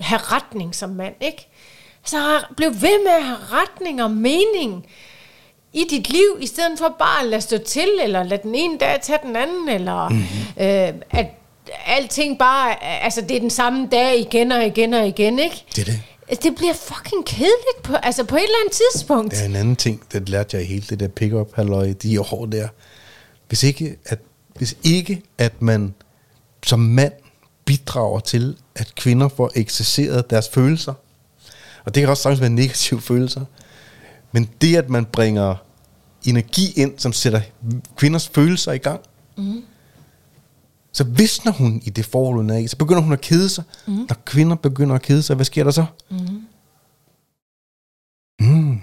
have retning som mand, ikke? Så bliv ved med at have retning og mening i dit liv, i stedet for bare at lade stå til, eller lade den ene dag tage den anden, eller at alting bare, altså det er den samme dag igen og igen og igen, ikke? Det er det. Det bliver fucking kedeligt på, altså på et eller andet tidspunkt. Det er en anden ting, det lærte jeg helt, det der pick-up-halløj, de år der. Hvis ikke at man som mand bidrager til, at kvinder får ekscesseret deres følelser. Og det kan også sagtens være negative følelser. Men det, at man bringer energi ind, som sætter kvinders følelser i gang, så visner hun i det forhold, hun er i. Så begynder hun at kede sig. Når kvinder begynder at kede sig, hvad sker der så?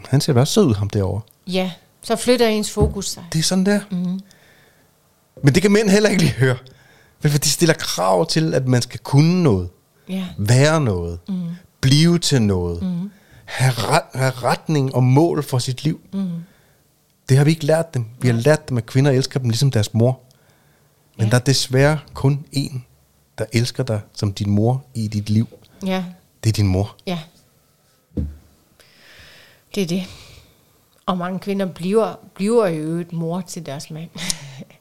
Han ser da også sød ud, ham derovre. Ja, så flytter ens fokus sig. Det er sådan der. Men det kan mænd heller ikke lige høre. For de stiller krav til, at man skal kunne noget, være noget, blive til noget, have retning og mål for sit liv. Det har vi ikke lært dem. Vi har lært dem, at kvinder elsker dem ligesom deres mor. Men der er desværre kun én, der elsker dig som din mor i dit liv. Ja. Det er din mor. Ja. Det er det. Og mange kvinder bliver jo et mor til deres mand.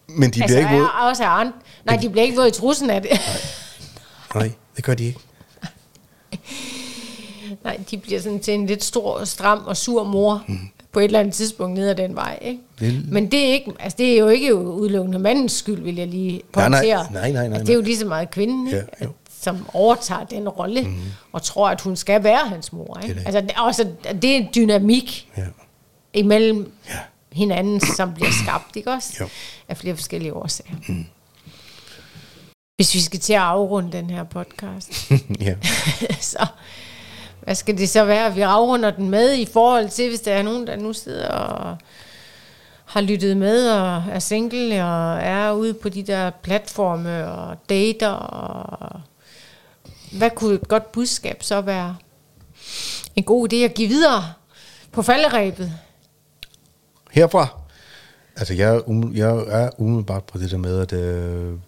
Men de bliver ikke våde. Nej, de bliver ikke våde i trussen af det. Nej, det gør de ikke. Nej, de bliver sådan til en lidt stor, stram og sur mor på et eller andet tidspunkt ned ad den vej, ikke? Men det er ikke, altså det er jo ikke udelukkende mandens skyld, vil jeg lige pointere. Nej. Det er jo lige så meget kvinden, ikke? Ja, som overtager den rolle og tror, at hun skal være hans mor, ikke? Det er det. Altså, det er en dynamik imellem. Ja. Hinanden, som bliver skabt, ikke også? Jo. Af flere forskellige årsager. Hvis vi skal til at afrunde den her podcast, så hvad skal det så være, vi afrunder den med i forhold til, hvis der er nogen, der nu sidder og har lyttet med og er single og er ude på de der platforme og dater. Og hvad kunne et godt budskab så være? En god idé at give videre på falderæbet. Herfra, altså jeg er umiddelbart på det der med at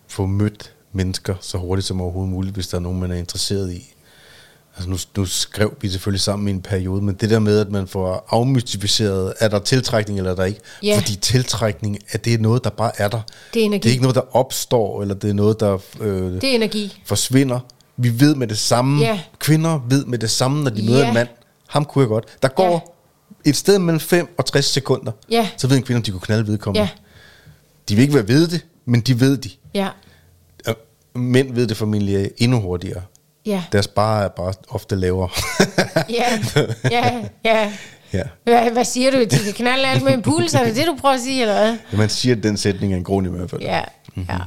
få mødt mennesker så hurtigt som overhovedet muligt, hvis der er nogen, man er interesseret i. Altså nu skrev vi selvfølgelig sammen i en periode, men det der med, at man får afmystificeret, er der tiltrækning eller er der ikke? Yeah. Fordi tiltrækning, at det er noget, der bare er der. Det er energi. Det er ikke noget, der opstår, eller det er noget, der det er energi. Forsvinder. Vi ved med det samme. Yeah. Kvinder ved med det samme, når de møder en mand. Ham kunne jeg godt. Der går... Et sted mellem 5 og 60 sekunder, så ved en kvinde, om de kunne knalde vedkommende. De vil ikke være ved det, men de ved det. Mænd ved det formentlig endnu hurtigere. Deres bare er ofte lavere. Ja. Hvad siger du? De kan knalde alt med en puls, er det det, du prøver at sige, eller hvad? Ja, man siger, at den sætning er en grund i hvert fald. Ja, mm-hmm. Ja.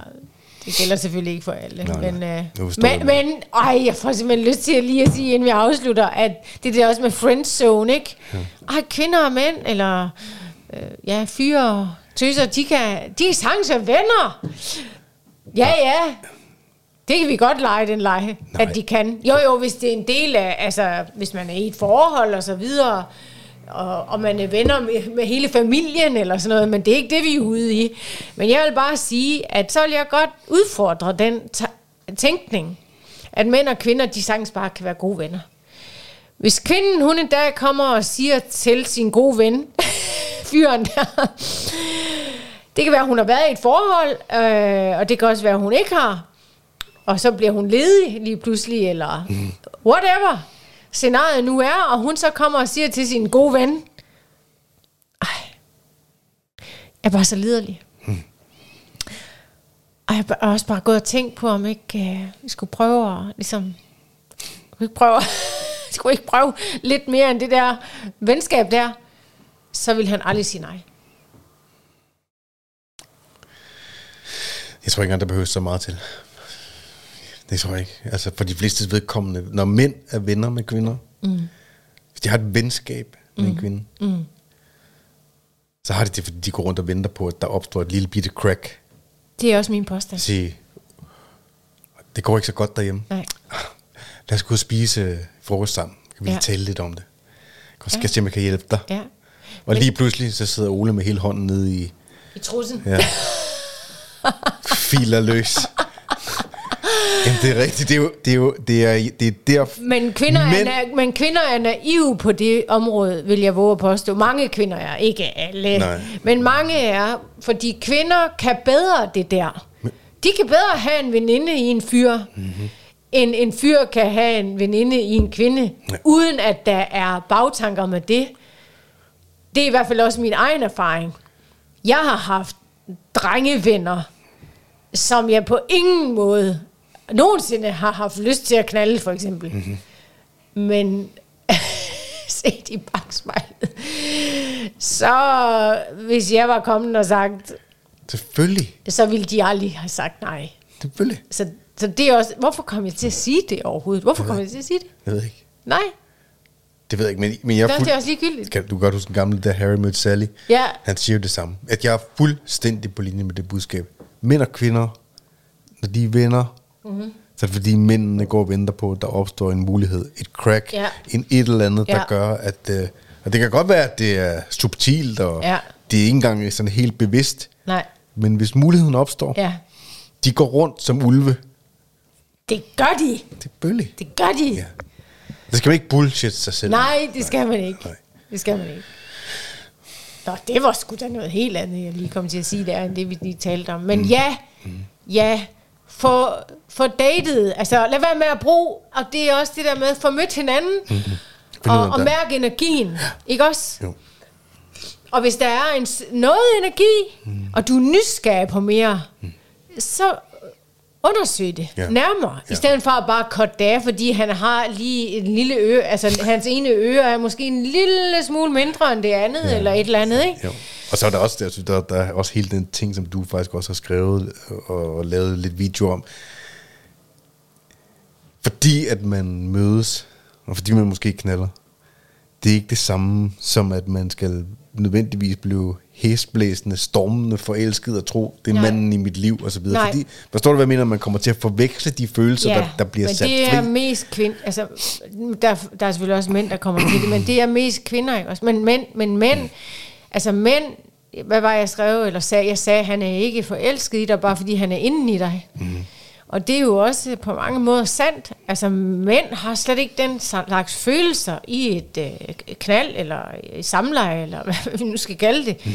Det gælder selvfølgelig ikke for alle. Nej, men jeg får simpelthen lyst til at lige at sige, inden vi afslutter, at det der også med friendzone, ikke? Ja. Kvinder og mænd, eller fyre, tøser, de er sagtens venner. Ja. Det kan vi godt lege, den lege, at de kan. Jo, hvis det er en del af, altså hvis man er i et forhold og så videre, og man er venner med hele familien eller sådan noget, men det er ikke det, vi er ude i. Men jeg vil bare sige, at så vil jeg godt udfordre den tænkning, at mænd og kvinder, de sagtens bare kan være gode venner. Hvis kvinden, hun en dag kommer og siger til sin gode ven, fyren der, det kan være, hun har været i et forhold, og det kan også være, hun ikke har, og så bliver hun ledig lige pludselig, eller whatever scenariet nu er, og hun så kommer og siger til sin gode ven, jeg er bare så liderlig. Og jeg har også bare gået og tænkt på, om ikke vi skulle prøve at, ligesom, skulle ikke prøve lidt mere end det der venskab der, så vil han aldrig sige nej. Jeg tror ikke engang, der behøves så meget til. Det tror jeg ikke. Altså for de fleste vedkommende, når mænd er venner med kvinder, hvis de har et venskab med en kvinde, så har de det, fordi de går rundt og venter på, at der opstår et lille bitte crack. Det er også min påstand. Sige, det går ikke så godt derhjemme. Nej. Lad os gå og spise frokost sammen. Kan vi tale lidt om det? Skal jeg se, om jeg kan hjælpe dig? Ja. Og lige pludselig, så sidder Ole med hele hånden nede i trussen. Ja. Filer løs. Jamen, det er rigtigt. Det er der. Men kvinder er naive på det område, vil jeg våge at påstå. Mange kvinder er, ikke alle. Nej. Men mange er, fordi kvinder kan bedre det der. De kan bedre have en veninde i en fyr, end en fyr kan have en veninde i en kvinde, uden at der er bagtanker med det. Det er i hvert fald også min egen erfaring. Jeg har haft drengevenner, som jeg på ingen måde nogensinde har haft lyst til at knalde, for eksempel. Men set i bagspejlet, så hvis jeg var kommet og sagt, selvfølgelig, så ville de aldrig have sagt nej. Selvfølgelig. Så det er også, hvorfor kom jeg til at sige det overhovedet? Hvorfor kom jeg til at sige det? Jeg ved ikke. Nej. Det ved jeg ikke, men jeg det er også ligegyldigt. Du kan godt huske den gamle, der Harry mødte Sally. Ja. Han siger jo det samme. At jeg er fuldstændig på linje med det budskab. Mænd og kvinder, når de er venner, så fordi mændene går og venter på, at der opstår en mulighed, et crack, et eller andet, der gør, at og det kan godt være, at det er subtilt, og det er ikke engang sådan helt bevidst. Nej. Men hvis muligheden opstår, de går rundt som ulve. Det gør de. Det er bøllig. Det gør de. Ja. Det skal man ikke bullshit sig selv. Nej, det skal man ikke. Nej. Det skal man ikke. Nå, det var sgu da noget helt andet, jeg lige kom til at sige der, end det vi lige talte om. Men for datet, altså lad være med at bruge, og det er også det der med at få mødt hinanden, og mærke energien, ikke også? Jo. Og hvis der er noget energi, og du er nysgerrig på mere, så undersøg det nærmere, i stedet for at bare cutte af, fordi han har lige en lille øre, altså hans ene øre er måske en lille smule mindre end det andet, eller et eller andet, ikke? Jo. Og så er der også, der er også hele den ting, som du faktisk også har skrevet og lavet lidt video om. Fordi at man mødes, og fordi man måske knaller, det er ikke det samme som, at man skal nødvendigvis blive hæsblæsende, stormende, forelsket og tro, det er manden i mit liv, og så videre. Fordi, forstår du, hvad jeg mener? Man kommer til at forveksle de følelser, der bliver sat fri. Men det er mest kvinder, altså, der er selvfølgelig også mænd, der kommer til det, men det er mest kvinder, ikke også? Men mænd, altså mænd, hvad var jeg skrev, eller sagde? Jeg sagde, han er ikke forelsket i dig, bare fordi han er inden i dig. Og det er jo også på mange måder sandt. Altså mænd har slet ikke den slags følelser i et knald, eller i samleje, eller hvad vi nu skal kalde det,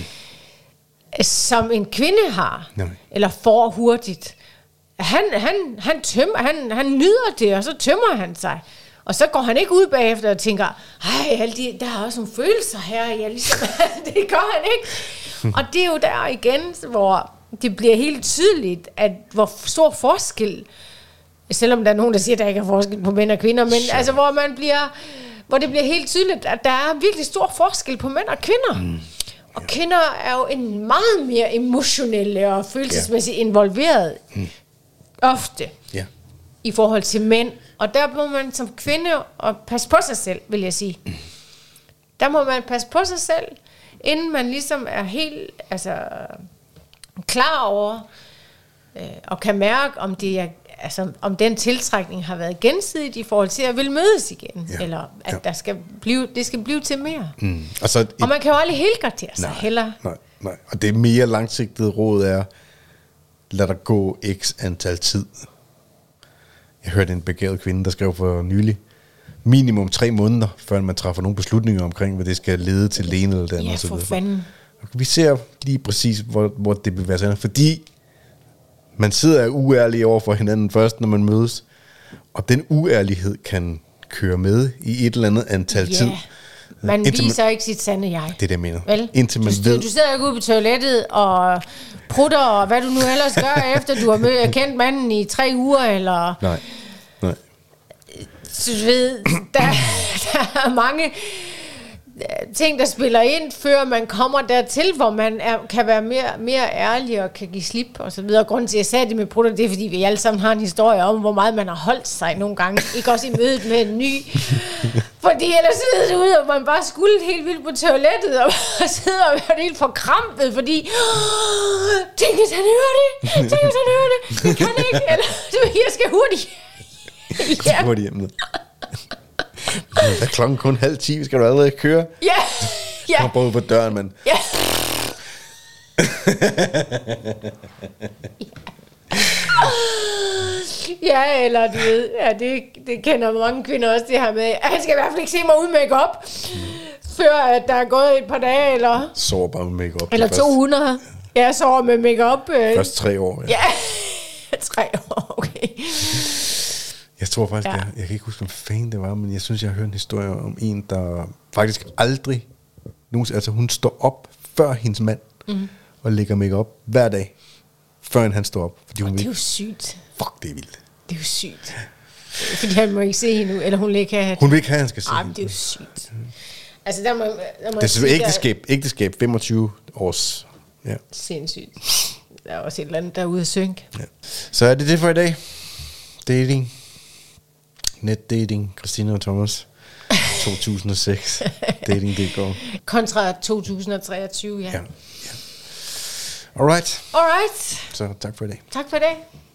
som en kvinde har, eller får hurtigt. Han nyder det, og så tømmer han sig. Og så går han ikke ud bagefter og tænker, der er også nogle følelser her, det gør han ikke. Og det er jo der igen, hvor det bliver helt tydeligt, at hvor stor forskel, selvom der er nogen, der siger, at der ikke er forskel på mænd og kvinder, men altså hvor man bliver hvor det bliver helt tydeligt, at der er virkelig stor forskel på mænd og kvinder. Mm. Og ja. Kvinder er jo en meget mere emotionelle og følelsesmæssigt involveret ofte i forhold til mænd. Og der må man som kvinde og passe på sig selv, vil jeg sige. Mm. Der må man passe på sig selv, inden man ligesom er helt klar over og kan mærke, om det er, altså, om den tiltrækning har været gensidigt i forhold til at vil mødes igen, eller at der skal blive, det skal blive til mere. Mm. Og man kan jo aldrig helgardere sig heller. Nej. Og det mere langsigtede råd er, lad der gå x antal tid. Jeg hørte en begavet kvinde, der skrev for nylig, minimum 3 måneder, før man træffer nogle beslutninger omkring, hvad det skal lede til den ene eller den anden. Ja, for fanden. Vi ser lige præcis, hvor det bevæger sig, fordi man sidder uærlig over for hinanden først, når man mødes. Og den uærlighed kan køre med i et eller andet antal tid. Man viser ikke sit sande jeg. Det er det, jeg mener. Vel? Indtil man ved. Du sidder ikke ude på toilettet og prutter, og hvad du nu ellers gør, efter du har kendt manden i 3 uger. Eller Nej. Så du ved, der er mange ting, der spiller ind, før man kommer dertil, hvor man kan være mere ærlig og kan give slip og så videre. Grunden til, at jeg sagde det med prutter, det er, fordi vi alle sammen har en historie om, hvor meget man har holdt sig nogle gange. Ikke også i mødet med en ny. Fordi ellers sidder det ude, og man bare skulle helt vildt på toilettet, og sidder og er helt forkrampet, fordi tænk, hvis han hører det! Det kan ikke! Eller, jeg skal hurtigt hjem. Der er klokken kun 9:30, skal du allerede køre? Ja. Kom både på døren, mand. Ja. Ja, eller du ved, det kender mange kvinder også, det her med, at han skal i hvert fald ikke se mig uden make-up, før at der er gået et par dage, eller... Sover bare med make-up. Eller 200. Ja, sover med make-up. Først 3 år, Ja, 3 år, okay. Jeg tror faktisk, jeg kan ikke huske, hvem fanden det var, men jeg synes, jeg har hørt en historie om en, der faktisk aldrig nogensinde, altså hun står op før hendes mand, og lægger make-up hver dag, før han står op. Fordi hun det er jo sygt. Fuck, det er vildt. Det er jo sygt. Fordi han må ikke se hende nu, eller hun vil ikke have det. Hun vil ikke have, han skal se hende. Det er jo sygt. Altså, der må det er ægteskab, 25 års. Ja. Sindssygt. Der er også et eller andet, der er ude at synke. Ja. Så er det for i dag. Dating. Netdating, Christina og Thomas, 2006, dating det går. Kontra 2023, ja. Alright. Så tak for i dag.